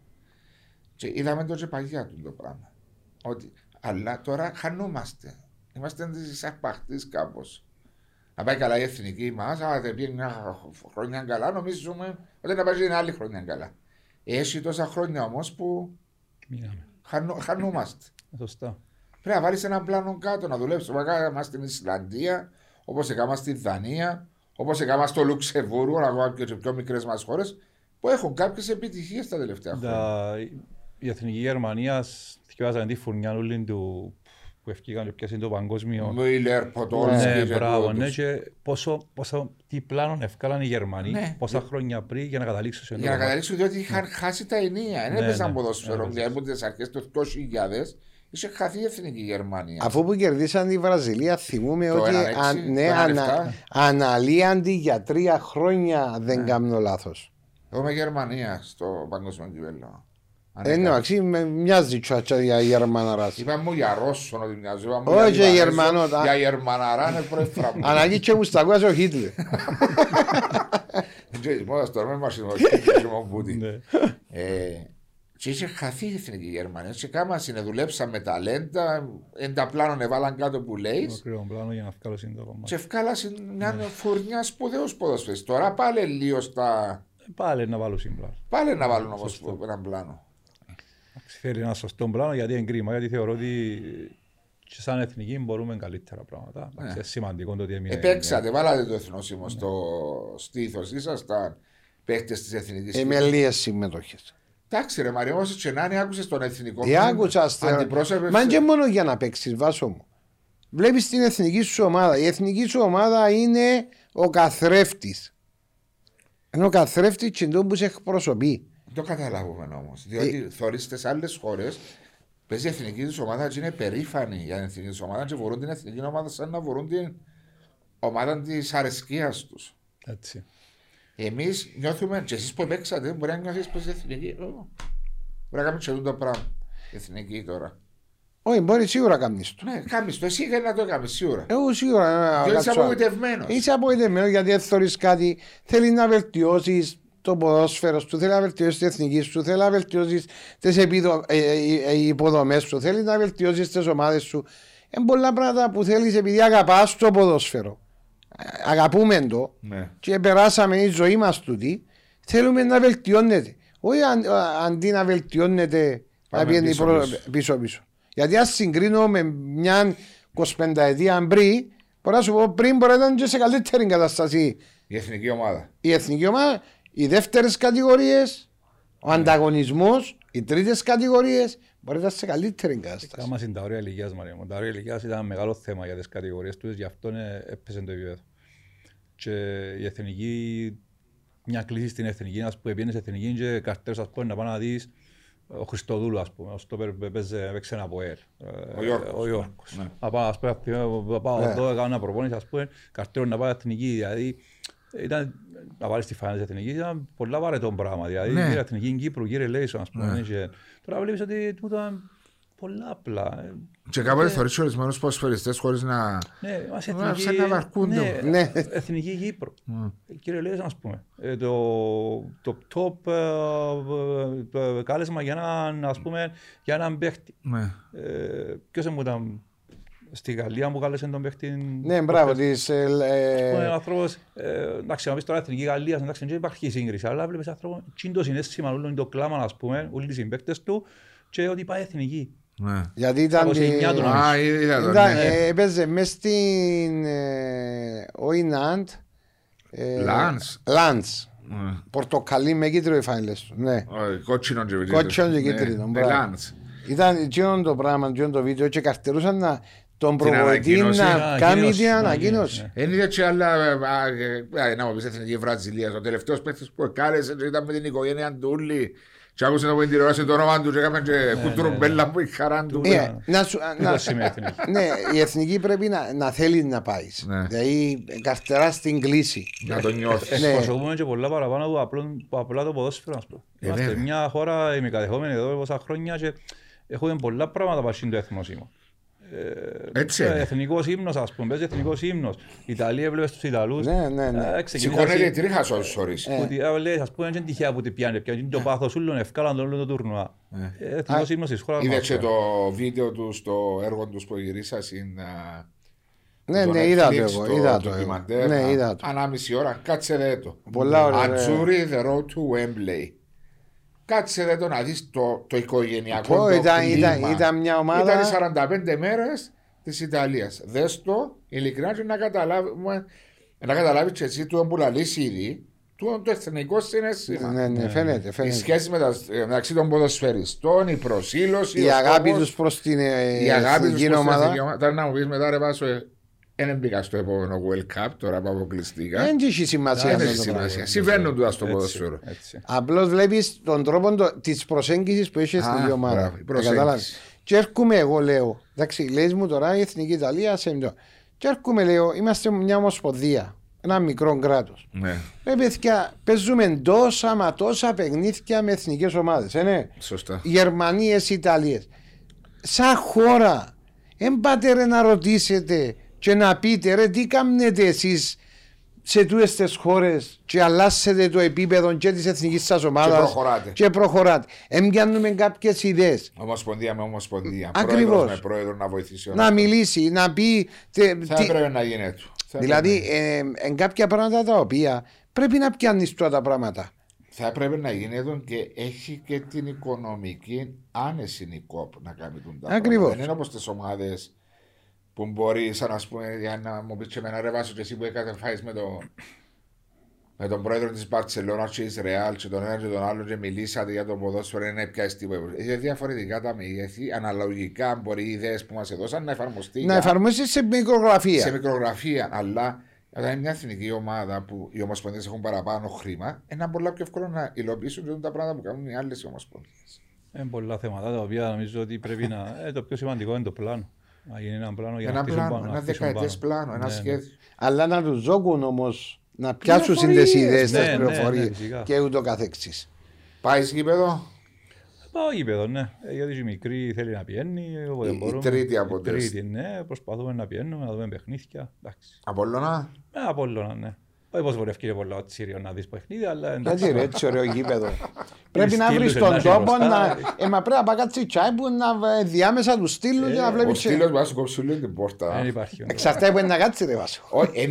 και είδαμε το και παγιά του το πράγμα. Ότι, αλλά τώρα χανούμαστε. Είμαστε εντός απαχτής κάπως. Να πάει καλά η εθνική μας, αλλά δεν πήγαινε μια χρονιά καλά, νομίζουμε ότι να πάει την άλλη χρονιά καλά. Έχει τόσα χρόνια όμως που χανού, χανούμαστε. Σωστά. Πρέπει να βάλεις έναν πλάνο κάτω, να δουλέψουμε. Έκαναμε στην Ισλανδία, όπως έκαναμε στη Δανία, όπως έκαναμε στο Λουξεμβούργο, ακόμα και σε πιο μικρές μας χώρες, που έχουν κάποιες επιτυχίες τα τελευταία χρόνια. Η εθνική Γερμανία, θυμάσαι τη φουρνιά όλη του που ευκήγαν και πιάσαν το παγκόσμιο. Μουιλέρ, Ποτολς και μπράβο, ναι, και πόσο, πόσο, τι πλάνο ευκάλαν οι Γερμανοί ναι. πόσα χρόνια πριν για να καταλήξουν σε αυτό. Για να καταλήξουν, διότι είχαν ναι. χάσει τα ενία. Δεν ναι, έπαιζαν ναι, ποδόσφαιρο. Ναι, δηλαδή, από τις αρχές του δύο χιλιάδες είσαι χαθεί η εθνική Γερμανία. Αφού που κερδίσαν τη Βραζιλία, θυμούμε το ότι αν, ναι, ανα, αναλύανται για τρία χρόνια. Ναι. Δεν κάνω λάθος. Εγώ είμαι Γερμανία στο παγκόσμιο κυβέρνημα. Εντάξει, μοιάζει τσουατσά για Γερμαναρά. Είπαμε μου για Ρώσο να τη μοιάζει. Όχι για Γερμανό. Για Γερμαναρά είναι πρόεδρο. Αναγκή και μου σταγουάζει ο Γίτλε. Δεν ξέρεις, μόνος τώρα με μασινοδοχή. Και είχε χαθεί η εθνική Γερμανία. Σε κάμα συνεδουλέψαμε με ταλέντα, εν τα πλάνων έβαλαν κάτω που λέει. Σε ευκάλασαν μια φουρνιά σπουδαίους ποδοσφαιριστές. Τώρα πάλι λίγο στα. Πάλι να βάλουν σύμπλα. Πάλι να βάλουν όμως έναν πλάνο. Φέρει ένα σωστό πλάνο γιατί είναι κρίμα. Γιατί θεωρώ ότι και σαν εθνική μπορούμε καλύτερα πράγματα. Ναι. Είναι σημαντικό το ότι εμείς. Επέξατε, βάλατε το εθνόσημο ναι. στο στήθος. Ήσασταν παίχτες της εθνικής. Με λίγες συμμετοχές. Εντάξει, ρε Μαριό, όσο τσενάνι άκουσε τον εθνικό. Τι άκουσα, αντιπρόσωπε. Μα και μόνο για να παίξει, βάσο μου. Βλέπει την εθνική σου ομάδα. Η εθνική σου ομάδα είναι ο καθρέφτης. Ενώ ο καθρέφτης τσιντών που σε εκπροσωπεί. Το καταλάβουμε όμως. Διότι ε... θεωρεί στις άλλες χώρες παίζει η εθνική της ομάδα και είναι περήφανη για την εθνική της ομάδα και βορούν την εθνική ομάδα σαν να βορούν την ομάδα της αρεσκίας τους. Έτσι. Εμείς νιώθουμε, και εσείς που παίξατε, μπορεί να νιώθεις πως η εθνική. Μπορεί να κάνεις και αυτό το πράγμα. Εθνική τώρα. Όχι, μπορεί σίγουρα να κάνεις το. Ναι, κάνεις το. Εσύ είχες να το κάνεις σίγουρα. Εγώ σίγουρα. Διότι είσαι απογοητευμένος. Είσαι απογοητευμένος γιατί δεν θεωρείς κάτι. Θέλεις να βελτιώσεις το ποδόσφαιρο σου, θέλει να βελτιώσεις την εθνική σου, θέλει να βελτιώσεις τις επιδο... ε, ε, ε, υποδομές σου, θέλει να βελτιώσεις τις ομάδες σου. Είναι πολλά πράγματα που θέλεις επειδή αγαπάς το ποδόσφαιρο. Αγαπούμε το ναι. και περάσαμε η ζωή μας τούτη, θέλουμε να βελτιώνεται. Όχι αν, αντί να βελτιώνεται πάμε να πηγαίνει πίσω-πίσω. Γιατί ας συγκρίνω με μια εικοσιπενταετία πριν, μπορώ να σου πω πριν μπορεί να ήταν και σε καλύτερη κατάσταση η εθνική ομάδα. Η εθνική ομάδα, οι δεύτερες κατηγορίες, ο ανταγωνισμός, οι τρίτες κατηγορίες. Μπορεί να είσαι σε καλύτερη κατάσταση. Άμα είναι τα όρια ηλικίας, Μαρία μου. Τα όρια ηλικίας ήταν μεγάλο θέμα για τις κατηγορίες τους, γι' αυτό έπαιζε το επίπεδο. Και η εθνική, μια κλίση στην εθνική, ας πούμε, πιένες εθνική και καρτέρος, ας πούμε, να πάνε να δεις ο Χριστοδούλου, ας πούμε, ο στόπερ παίξε ένα ποέρ. Ο Γιώργος. Ο Γιώργος. Να πάω, ας πούμε, καρτέρος να πάει εθνική, δηλαδή. Ήταν να βάλεις τη φάνη της εθνικής, ήταν πολλά βαρετό πράγμα. Δηλαδή, ναι. η εθνική Κύπρου, κύριε Λέισον, ας πούμε. Ναι. Και... Τώρα βλέπεις ότι του ήταν πολλά απλά. Και κάποτε θεωρείς ορισμένους ποδοσφαιριστές χωρίς να. Ναι, μας εθνική... να βαρκούνται. Ναι, ναι. Εθνική Κύπρου. Mm. Κύριε Λέισον, ας πούμε. Ε, το top ε, το κάλεσμα για έναν, ας πούμε, για έναν παίχτη. Ναι. Ε, ποιος μου ήταν. Στη Γαλλία μου κάλεσε τον παίχτη. Ναι, μπράβο. Ένα άνθρωπο. Εντάξει, να πει τώρα εθνική Γαλλία, εντάξει, δεν υπάρχει σύγκριση. Αλλά βλέπει έναν άνθρωπο. Τσίντο είναι σήμα, όλο είναι το κλάμα, α πούμε, όλοι οι συμπαίκτες του. και ότι πάει εθνική. Γιατί ήταν. Έπαιζε μέσα στην. Όχι Ναντ. Λαντς. Πορτοκαλί με κίτρινο οι φάιλες του. Κότσινο και κίτρινο. Ήταν το πράγμα, το βίντεο και καρτερούσαν να. Τον προβολητή να κάνει την ανακοίνωση. Εν είδε και άλλα. Να μου πεις εθνική Βραζιλία. Ο τελευταίος παίκτης που κάλεσε ήταν με την οικογένεια Ντούλη. Και άκουσε να βγει τηλεόραση το όνομα του και έκαναν και κουτρουμπέλα που η χαρά του. Ναι, η εθνική πρέπει να θέλει να πάει. Δηλαδή καρτερά στην κλίση. Να το νιώθεις. Προσοχούμε και πολλά παραπάνω από απλά το ποδόσφαιρο. Είμαστε μια χώρα, είμαι κατεχόμενη εδώ πόσα χρόνια και έχουμε πολλά πράγματα πασχήν το έθνο σήμα. Έτσι είναι. Εθνικός ύμνος, ας πούμε, παίζει εθνικός ύμνος. Η Ιταλία βλέπεις τους Ιταλούς. Ναι, ναι, ναι. Σηκώνεται η τρίχα σου, ας ορίσει. Ας πούμε, είναι τυχαία που την πιάνε, πιάνε το πάθος ούλων, ευκάλαν τον όλο το τουρνουά. Εθνικός ύμνος της χώρας. Είδες και το βίντεο του, το έργο του που γυρίσας. Ναι, ναι, είδα το εγώ, είδα το εγώ. Ναι, είδα το. Ανάμιση ώρα, κάτσε ρε το. Πολλά ωραία. Ατσούρι, the road to Wembley. Κάτσε εδώ να δεις το, το οικογενειακό το ήταν, κλίμα. Ήταν, ήταν μια ομάδα. Ήταν οι σαράντα πέντε μέρες της Ιταλίας. Δες το, ειλικρινά και να καταλάβεις καταλάβει και εσύ του εμπουλαλείς ήδη, του το εθνικό συναίσθημα. Ναι, ναι, φαίνεται, φαίνεται. Η σχέση με τα, μεταξύ των ποδοσφαιριστών, η προσήλωση, η αγάπη τους προς την εθνική ομάδα. Τώρα να μου πεις μετά ρε Βάσο, δεν μπήκα στο επόμενο World Cup, τώρα που αποκλειστήκα. Δεν έχει σημασία. Συμβαίνουν τούτα στο ποδόσφαιρο. Απλώς βλέπεις τον τρόπο της προσέγγισης που έχεις στην ομάδα. Και έρχομαι εγώ, λέω, εντάξει, λες μου τώρα η Εθνική Ιταλία, σέμπτο. Και έρχομαι, λέω, είμαστε μια ομοσπονδία, ένα μικρό κράτος. Παίζουμε τόσα μα τόσα παιχνίδια με εθνικές ομάδες. Γερμανίες, Ιταλίες. Σαν χώρα, δεν πάτε να ρωτήσετε. Και να πείτε ρε τι κάνετε εσείς σε τούτες τις χώρες και αλλάσετε το επίπεδο και της εθνικής σας ομάδας και προχωράτε. Εμπιάνουμε κάποιες ιδέες. Ομοσπονδία με ομοσπονδία. Ακριβώς. Με πρόεδρο να βοηθήσει. Να μιλήσει, να πει. Θα τι... έπρεπε να γίνεται. Δηλαδή, ε, εν κάποια πράγματα τα οποία πρέπει να πιάνεις τώρα τα πράγματα. Θα έπρεπε να γίνεται και έχει και την οικονομική άνεση η ΚΟΠ να κάνει τον τάφο. Ακριβώς. Δεν είναι όπως τις ομάδες. Που μπορεί, σαν να πούμε, για να μου πεις και εμένα ρε Βάσο και εσύ που έκατε φάεις με, το, με τον πρόεδρο της Μπαρτσελώνας και της Ρεάλ και τον ένα και τον άλλο και μιλήσατε για τον ποδόσφαιρο να πιάσει τίποτα. Είναι διαφορετικά τα μεγέθη, αναλογικά μπορεί οι ιδέες που μας έδωσαν να εφαρμοστεί. Να εφαρμοστεί σε μικρογραφία. Σε μικρογραφία, αλλά όταν είναι μια εθνική ομάδα που οι ομοσπονδίες έχουν παραπάνω χρήμα, είναι πολύ πιο εύκολο να υλοποιήσουν τα πράγματα που κάνουν οι άλλες ομοσπονδίες. Είναι πολλά θέματα τα οποία νομίζω ότι πρέπει να. Ε, το πιο σημαντικό είναι το πλάνο. Να γίνει ένα πλάνο για να χτίσουν πάνω. Ένα δεκαετές πλάνο, ένα σχέδιο. Αλλά να τους δώκουν όμως να πιάσουν τις ιδέες, τις πληροφορίες και ούτω καθεξής. Πάει γήπεδο. Πάω γήπεδο, ναι. Γιατί η μικρή θέλει να πηγαίνει. Η τρίτη από τρεις. Ναι, προσπαθούμε να πηγαίνουμε, να δούμε παιχνίδια. Απόλλωνα. Ναι, Απόλλωνα, ναι. Όχι πως βορεύει και πολλά τσίριο να δεις παιχνίδι, αλλά εντάξει. Δεν έτσι ωραίο γήπεδο. Πρέπει να βρεις τον τόπο να... Μα πρέπει να πάει κάτι τσάι που να διάμεσα του στείλουν και να βλέπεις... Ο στείλος μας κόψει λίγο την πόρτα. Δεν υπάρχει. Εξαρτάει που είναι να κάτσει ρε Βάσο.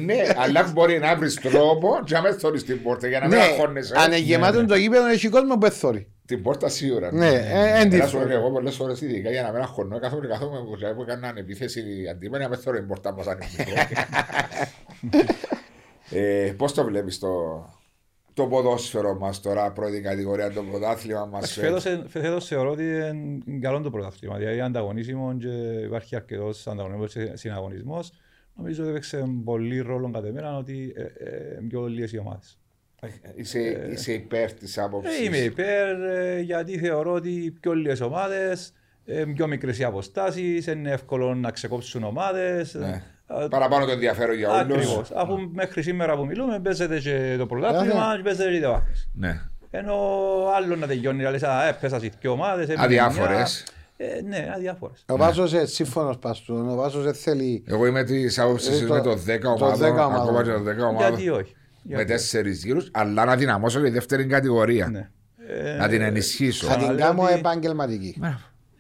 Ναι, αλλά μπορεί να βρεις τρόπο και να με θωρείς την πόρτα για να μην αγχώνεσαι. Αν γεμάτο το γήπεδο έχει κόσμο που εθώρει. Την πόρτα σίγουρα. Ναι, έντυπο. Εγώ πολλές φορές ειδικά για να μην αγχωνώ καθόλου καθόλου που έκαναν επίθεση αντίμενη να με θωρεί την πόρτα μας αν είναι. Ε, Πώς το βλέπεις το, το ποδόσφαιρο μας τώρα, πρώτη κατηγορία, το πρωτάθλημα μας? Φέτος θεωρώ ότι είναι καλό το πρωτάθλημα. Δηλαδή, ανταγωνίσιμο και υπάρχει αρκετός ανταγωνισμός και συναγωνισμός. Νομίζω ότι έπαιξε πολύ ρόλο κατά μένα ότι ε, ε, πιο λίγες οι ομάδες. Είσαι, ε, είσαι υπέρ της άποψης? Ε, είμαι υπέρ ε, γιατί θεωρώ ότι πιο λίγες ομάδες, ε, πιο μικρές οι αποστάσεις, είναι εύκολο να ξεκόψουν ομάδες. Ναι. Παραπάνω το ενδιαφέρον για όλους. Ακριβώς. Αφού μέχρι σήμερα που μιλούμε, παίζεται και το πρωτάθλημα και παίζεται και το βάθος. Ναι. Ενώ άλλο να τελειώνει, να λες, έπαιζα σε δύο ομάδες. Αδιάφορες. Ε, ναι, αδιάφορες. Ο Βάσος είναι σύμφωνος παστούν, ο Βάσος δεν θέλει... Εγώ είμαι της άποψης με το δέκα ομάδων, ακόμα και το δέκα ομάδων. Γιατί όχι. Με τέσσερις γύρους, αλλά να δυναμώσω και η δεύτερη κατηγορία. Να την ενισχύσω. Θα την κάνω επαγγελματική.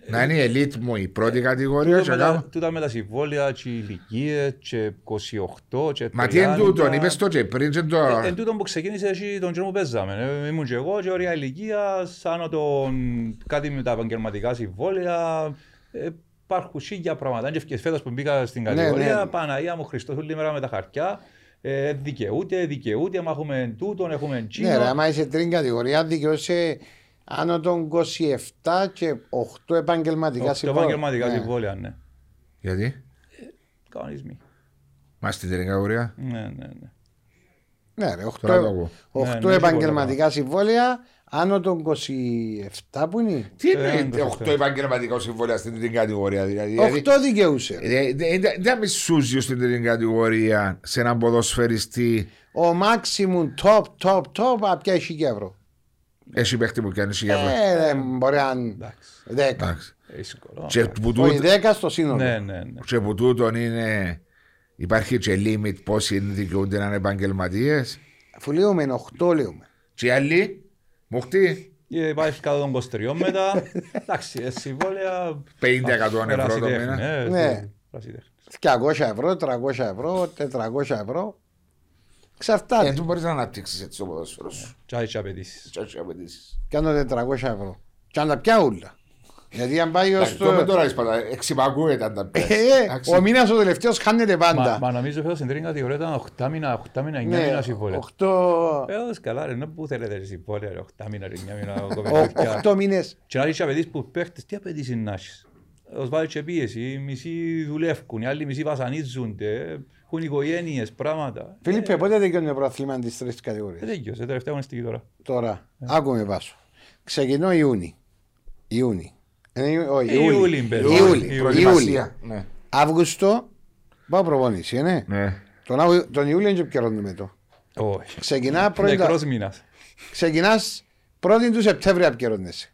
Να είναι η ελίτ μου η πρώτη κατηγορία. Τούτα με τα συμβόλαια και οι ηλικίες και είκοσι οκτώ και τριάντα. Μα τι εν τούτον, είπες το και πριν και το... Εν τούτον που ξεκίνησε εσύ τον καιρό που παίζαμε. Ήμουν και εγώ και όρια ηλικίας, άνω τον κάτι με τα επαγγελματικά συμβόλαια. Υπάρχουν σίγια πράγματα. Και φέτος που μπήκα στην κατηγορία, Παναγία μου Χριστόφυλλη μέρα με τα χαρτιά. Ε, δικαιούται, δικαιούται, μα έχουμε τούτον, έχουμε τσίνο. Ναι, άμα είσαι τρίτη κατηγορία, δικαιούσε άνω των είκοσι επτά και οκτώ επαγγελματικά συμβόλαια. οκτώ επαγγελματικά συμβόλαια, ναι. Γιατί? Ε, κανονισμοί. Μα στην τρίτη κατηγορία. Ναι, ναι, ναι. Ναι, ρε, οκτώ, οκτώ ναι, επαγγελματικά ναι, συμβόλαια, άνω των είκοσι επτά που είναι. Τι είναι οκτώ επαγγελματικά συμβόλαια στην τρίτη κατηγορία, δηλαδή. οκτώ δικαιούσε. Δεν μισούζει στην τρίτη κατηγορία σε έναν ποδοσφαιριστή. Ο maximum top, top, top, απ' πια έχει και ευρώ. Έχει παίχτη που κάνει σιγά. Ε, μπορεί να είναι δέκα. Όχι δέκα στο σύνολο. Και που τούτον είναι, υπάρχει και limit πόσοι δικαιούνται να είναι επαγγελματίες. Αφού λέμε οκτώ λέμε. Και άλλοι, μοχτή. Υπάρχει κάτω των είκοσι τριών μετά. Εντάξει, συμβόλαια. πενήντα εκατό ευρώ το μήνα. Ναι. διακόσια ευρώ, τριακόσια ευρώ, τετρακόσια ευρώ. Ξαρτάται. Δεν μπορεί να αναπτύξει έτσι το ποδόσφαιρο σου. Τσάκι απαιτήσει. Κάνω τετρακόσια ευρώ. Και αν τα πια όλα. Γιατί αν πάει ω. Τώρα εξυπακούεται αν τα πια. Ο μήνα ο τελευταίο χάνεται πάντα. Μα νομίζω ότι στην τρίτη κατηγορία ήταν οκτώ μήνα, εννιά μήνα συμβόλαια. Έδωσε καλά, ρε, ενώ που θέλετε συμβόλαια, οκτώ μήνα, εννιά μήνα. οκτώ μήνε. Και αν είσαι απαιτήσει που παίχτε, τι απαιτήσει να έχει. Ω βάλει και πίεση, οι μισοί δουλεύουν, οι άλλοι μισοί βασανίζονται. Έχουν οικογένειες, πράγματα. Φίλιππε, πότε τελειώνει το πρωτάθλημα της τρίτης κατηγορίας? Δεν τελειώσε, τελευταία αγωνιστική τώρα. Τώρα, άκου με Βάσο. Ξεκινώ Ιούνι. Ιούνι. Όχι, Ιούλι. Ιούλι. Αύγουστο, πάω προπονήσει, ναι. Τον Ιούλιο είναι και πιο ρόντου με το. Όχι. Ξεκινά πρώτη. Νεκρός μήνας. Ξεκινάς πρώτη του Σεπτέμβρη απκαιρώνεσαι.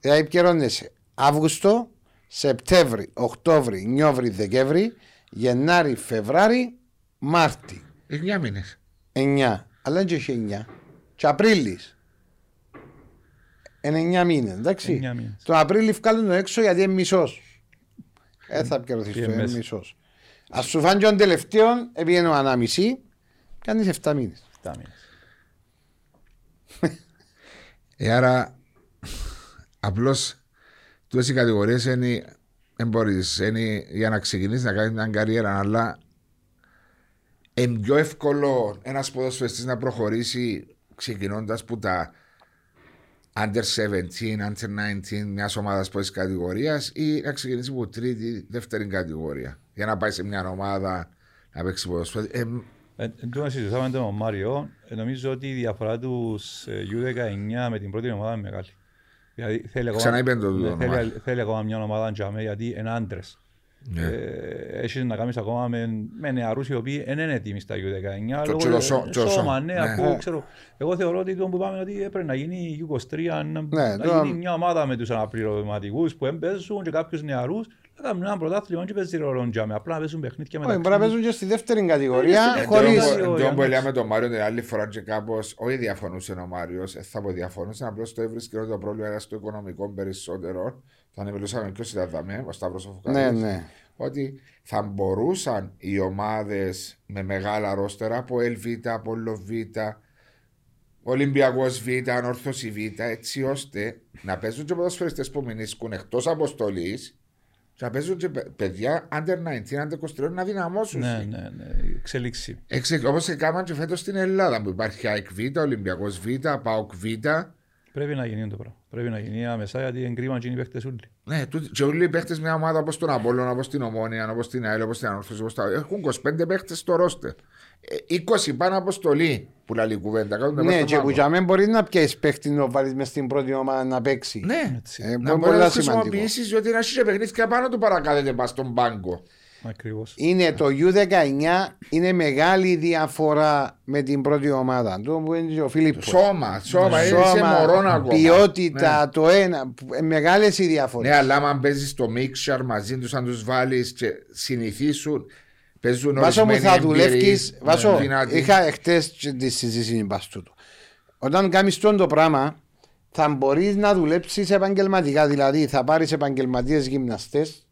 Δηλαδή απκαιρώνεσαι Αύγουστο, Σεπτέμβρη, Οκτώβρη, Νιόβρη, Δεκέμβρη. Γενάρη, Φεβράρη, Μάρτη. Εννιά μήνες. Εννιά. Αλλά δεν έχει εννιά. Και Απρίλης. Εν εννιά μήνες, εντάξει. Τον Απρίλη βγάλουν τον έξω γιατί είναι μισός. Ε, θα πιερωθείς το, είναι μισός. Ας σου φάνε και τον τελευταίον, επειδή ο ανάμιση, κάνεις εφτά μήνες. Εφτά μήνες. Άρα, απλώς, τούτες οι κατηγορίες είναι... Δεν μπορείς για να ξεκινήσεις να κάνεις μια καριέρα, αλλά είναι πιο εύκολο ένας ποδοσφαιριστής να προχωρήσει ξεκινώντας που τα άντερ σεβέντιν, άντερ νάιντιν μιας ομάδας πρώτης κατηγορίας ή να ξεκινήσει από τρίτη, δεύτερη κατηγορία για να πάει σε μια ομάδα να παίξει ποδοσφαιριστή. Εν τω μεταξύ, συζητάμε τον Μάριο, νομίζω ότι η διαφορά τους γιου δεκαεννιά με την πρώτη ομάδα είναι μεγάλη. Θέλει ακόμα μια ομάδα γιατί είναι άντρες. Έχει να κάνεις ακόμα με νεαρούς οι οποίοι δεν είναι έτοιμοι στα γιου δεκαεννιά. Λόγω σώμα, ναι, ακούω, ξέρω. Εγώ θεωρώ ότι το που πάμε ότι έπρεπε να γίνει γιου είκοσι τρία, να γίνει μια ομάδα με τους αναπληρωματικούς που παίζουν και κάποιους νεαρούς. Θα κάνουν ένα πρωτάθλημα και παίζει ρόλο ντιάμε, απλά να παίζουν παιχνίδια μεταξύ. Πρέπει να παίζουν και στη δεύτερη κατηγορία χωρίς. Τον που λέμε τον Μάριο την άλλη φορά και κάπως, όχι διαφωνούσε ο Μάριος, θα πω διαφωνούσε, απλώς το έβρισκε το πρόβλημα ένα στο οικονομικό περισσότερο. Θα μιλούσαμε και όσοι τα δάμε, ο Σταύρος ο Φουκαρίδης, ότι θα μπορούσαν οι ομάδες με μεγάλα ρόστερα από Ελβίτα, από Λοβίτα, Ολυμπιακός Βίτα, Ανόρθωση Βίτα, έτσι ώστε να παίζουν και ποδοσφαιριστές που μηνίσκουν εκτός αποστολής. Θα παίζουν και παιδιά άντερ νάιντιν, άντερ είκοσι τρία να δυναμώσουν. Ναι, ναι, ναι, εξελίξη. Όπως έκαναν και φέτος στην Ελλάδα που υπάρχει ΑΕΚ Β, Ολυμπιακός Β, ΠΑΟΚ Β. Πρέπει να γίνει το πράγμα. Πρέπει να γίνει αμεσά γιατί εγκρίβαν και οι παίχτες όλοι. Ναι, και όλοι οι παίχτες μια ομάδα όπως τον Απόλλωνα, όπως την Ομόνια, όπως την ΑΕΛ, όπως την Ανόρθωση, όπως τα... Έχουν είκοσι πέντε παίχτες στο ρόστερ. είκοσι πάνω αποστολή που λέει κουβέντα. Ναι, και που για μένα μπορεί να πιέσει παίχτη να βάλει μες στην πρώτη ομάδα να παίξει. Ναι, ε, να μπορεί να χρησιμοποιήσει διότι να σου παιχνίδια πάνω του παρακάθεται πα στον πάγκο. Ακριβώς. Είναι το γιου δεκαεννιά, είναι μεγάλη διαφορά με την πρώτη ομάδα. Το που είναι ο Φίλιππος. Σώμα, σώμα, είναι σε μωρόν ακόμα. Ποιότητα, ναι. Το ένα, μεγάλες οι διαφορές. Ναι, αλλά αν παίζεις το mixture μαζί τους, αν τους βάλεις και συνηθίσουν. Βάσο μου θα δουλεύεις. Βάσο, είχα χτες τη συζήτηση. Όταν κάνεις τον το πράγμα, θα μπορείς να δουλέψεις επαγγελματικά. Δηλαδή θα πάρεις επαγγελματίες γυμναστές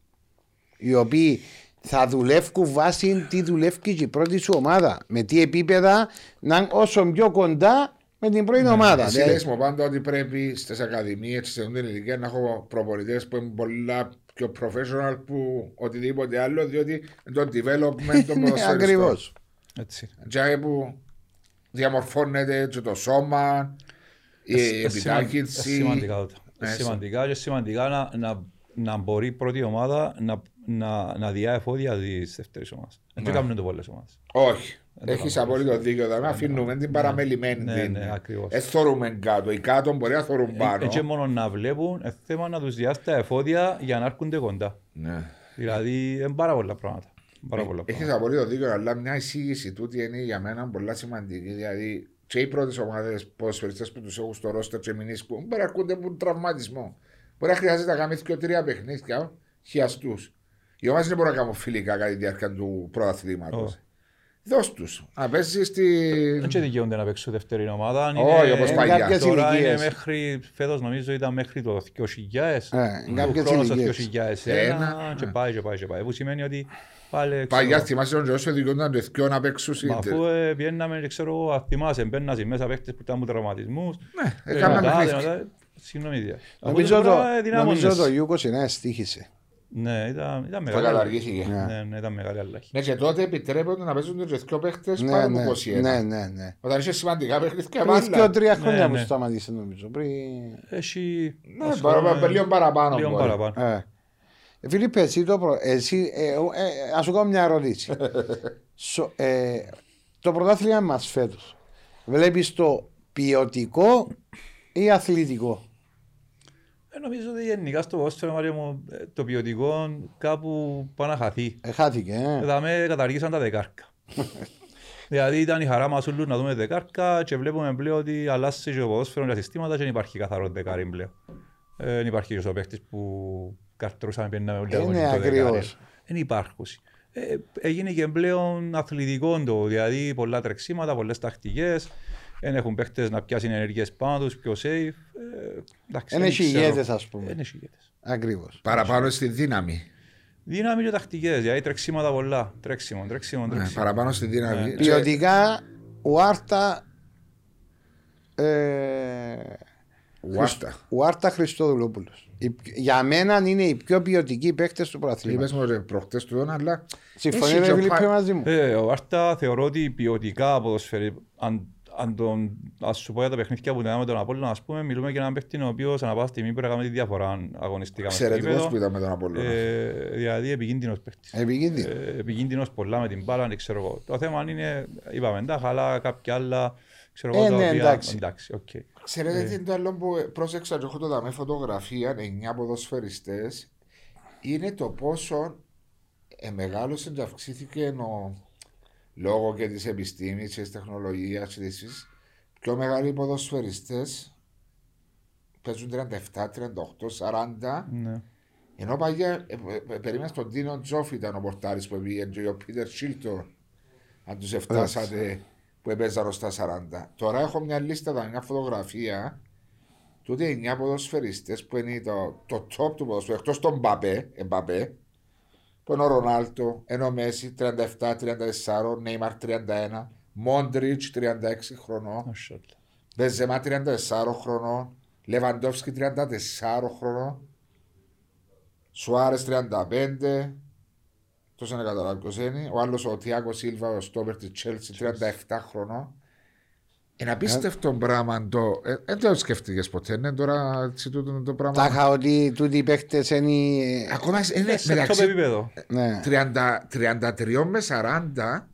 οι οποίοι θα δουλεύουν βάσει τι δουλεύει και η πρώτη σου ομάδα. Με τι επίπεδα να είναι όσο πιο κοντά με την πρώτη ναι, ομάδα. Εσύ λες μου πάντα ότι πρέπει στις ακαδημίες στην ελληνική να έχω προπονητές που είναι πολλά πιο professional που οτιδήποτε άλλο, διότι το development το ποδοσφαιριστό. Ακριβώς. Τζάι που διαμορφώνεται και το σώμα, η επιτάχυνση. Σημαντικά και σημαντικά να, να, να μπορεί η πρώτη ομάδα να, να, να διά εφόδια της δεύτερης ομάδας. Δεν το κάνουν το πολλές ομάδες. Όχι. Έχεις απόλυτο δίκιο. Δεν αφήνουμε την παραμελημένη. Ναι, ναι, ακριβώς. Εθώρουμε κάτω. Οι κάτω μπορεί να θωρούν πάνω. Έτσι μόνο να βλέπουν, θέμα να τους διάσει τα εφόδια για να έρχονται κοντά. Δηλαδή είναι πάρα πολλά πράγματα. Έχεις απολύτω δίκιο, αλλά μια εισήγηση τούτη είναι για μένα πολύ σημαντική. Δηλαδή, και οι πρώτες ομάδες ποδοσφαιριστές που τους έχουν στο ρόστερ και μηνίσκουν, μπορεί να ακούνε από τραυματισμό. Μπορεί να χρειάζεται να κάνει και τρία παιχνίδια χιαστούς. Οι ομάδες δεν μπορούν να κάνουν φιλικά κατά τη διάρκεια του πρωταθλήματος. Δώσ' τους. Να παίζεις στη. Δεν δικαιούνται να παίξουν δεύτερη ομάδα. Όχι, όπως παλιά. Τώρα είναι μέχρι. Φέτος νομίζω ήταν μέχρι το δύο χιλιάδες. Ο χρόνος το δύο χιλιάδες ένα και πάει και πάει και πάει. Που σημαίνει ότι. Παλιά θυμάσαι τον Γιώργο δικαιούνταν το δύο χιλιάδες να παίξουν. Αφού πιέναμε, ξέρω, θυμάσαι, μπαίνασαι μέσα παίκτες που ήταν με τραυματισμούς. Ναι, έκαναν χρήση. Συγγνώμη, διά. Νομίζω το Ιούκος εννέα στοίχησε. Ναι, ήταν, ήταν μεγάλη αλλαγή. Ναι. Ναι, ήταν μεγάλη αλλαγή. Ναι, και τότε επιτρέπονται να παίζουν τους δύο παίχτες ναι, πάνω από είκοσι ένα. Ναι, ναι, ναι. Όταν είσαι σημαντικά παίχτες. Πριν και τρία χρόνια ναι, που ναι. σταματήσε νομίζω. Πριν... Έχει... Ναι, παραπάνω. Λίγο παραπάνω. Λίγο παραπάνω. Ε. Φίλιππε, εσύ το προ... Εσύ, ε, ε, ε, ας σου κάνω μια ερώτηση. so, ε, το πρωτάθλημα μας φέτος. Βλέπεις το ποιοτικό ή αθλητικό? Νομίζω ότι γενικά στο ποδόσφαιρο, Μάριο μου, το ποιοτικό κάπου πάνε να χαθεί. Χάθηκε, ε. Δηλαδή καταργήσαν τα δεκάρκα. Δηλαδή ήταν η χαρά μας όλους να δούμε δεκάρκα και βλέπουμε πλέον ότι αλλάζει και το ποδόσφαιρο για συστήματα και δεν υπάρχει καθαρό δεκάρι πλέον. Δεν υπάρχει και ο παίκτης που καρτρούσαμε πριν να βλέπουμε το δεκάρι. Δεν υπάρχουν. Έγινε και πλέον αθλητικό το, δηλαδή πολλά τρεξίματα, πολλές τακτικές. Δεν έχουν παίχτες να πιάσουν ενεργές πάνω τους, πιο safe. Δεν έχει ηγέτες, ας πούμε. Δεν έχει ηγέτες. Ακριβώς. Παραπάνω στη δύναμη. Δύναμη και τακτικές, δηλαδή τρεξίματα πολλά. Τρέξιμο, τρέξιμο, τρέξιμο. Ε, παραπάνω στη δύναμη. Ε. Ποιοτικά, ο Άρτα. Ο Άρτα Χριστοδουλόπουλος. Για μένα είναι οι πιο ποιοτικοί παίχτες του πρωταθλήματος. Είπες μου προχτές του τον, αλλά. Συμφωνείτε, Φίλιππε, μαζί μου. Ο Άρτα θεωρώ ότι ποιοτικά ποδοσφαιρικά. Αν τον, ας σου πω για τα παιχνίδια που ήταν με τον Απόλλωνα, ας πούμε, μιλούμε για έναν παίχτη ο οποίος ανά πάσα στιγμή πρέπει να κάνει τη διαφορά αγωνιστικά. Εξαιρετικός που ήταν με τον Απόλλωνα. Ε, δηλαδή επικίνδυνος παίχτης. Επικίνδυνος. Ε, επικίνδυνος πολλά με την μπάλα, ξέρω εγώ. Το θέμα είναι, είπαμε, εντάχα, αλλά κάποια άλλα. Ξέρω εγώ, ε, ναι, οποία, εντάξει. εντάξει okay. Ξέρετε τι είναι το άλλο που πρόσεξα και έχω το δαμέ φωτογραφία, εννιά ποδοσφαιριστές, είναι το πόσο ε, μεγάλωσε και αυξήθηκε ο. Λόγω και τη επιστήμη, τη τεχνολογία, τη λύση, πιο μεγάλοι ποδοσφαιριστές παίζουν τριάντα επτά, τριάντα οκτώ, σαράντα. Ναι. Ενώ παλιά, ε, ε, ε, περίμενα στον Τίνο Τζόφι ήταν ο πορτάρης που έπαιζε, ο Πίτερ Σίλτορ, αν τους εφτάσατε, που έπαιζαν στα σαράντα. Τώρα έχω μια λίστα, μια φωτογραφία, τούτε εννιά ποδοσφαιριστές που είναι το, το top του ποδοσφαιρικού, εκτός τον Μπαπέ, Μπαπέ. Τον Ρονάλτο, ενώ Μέση τριάντα επτά, τριάντα τέσσερα, Νέιμαρ τριάντα ένα, Μόντριτς τριάντα έξι χρονών, Μπεζεμά τριάντα τέσσερα χρονών, Λεβαντόφσκι τριάντα τέσσερα χρονών, Σουάρες τριάντα πέντε, τόσο να καταλάβει ποιος είναι, ο άλλος ο Τιάκο Σίλβα, ο στόπερ της Τσέλσι τριάντα επτά χρονών. Είναι απίστευτο πράγμα το. Δεν το σκέφτηκες ποτέ, ναι, τώρα έτσι το πράγμα. Τάχα ότι τούτοι οι παίχτες είναι. Ακόμα είναι σε top επίπεδο. τριάντα τρία με σαράντα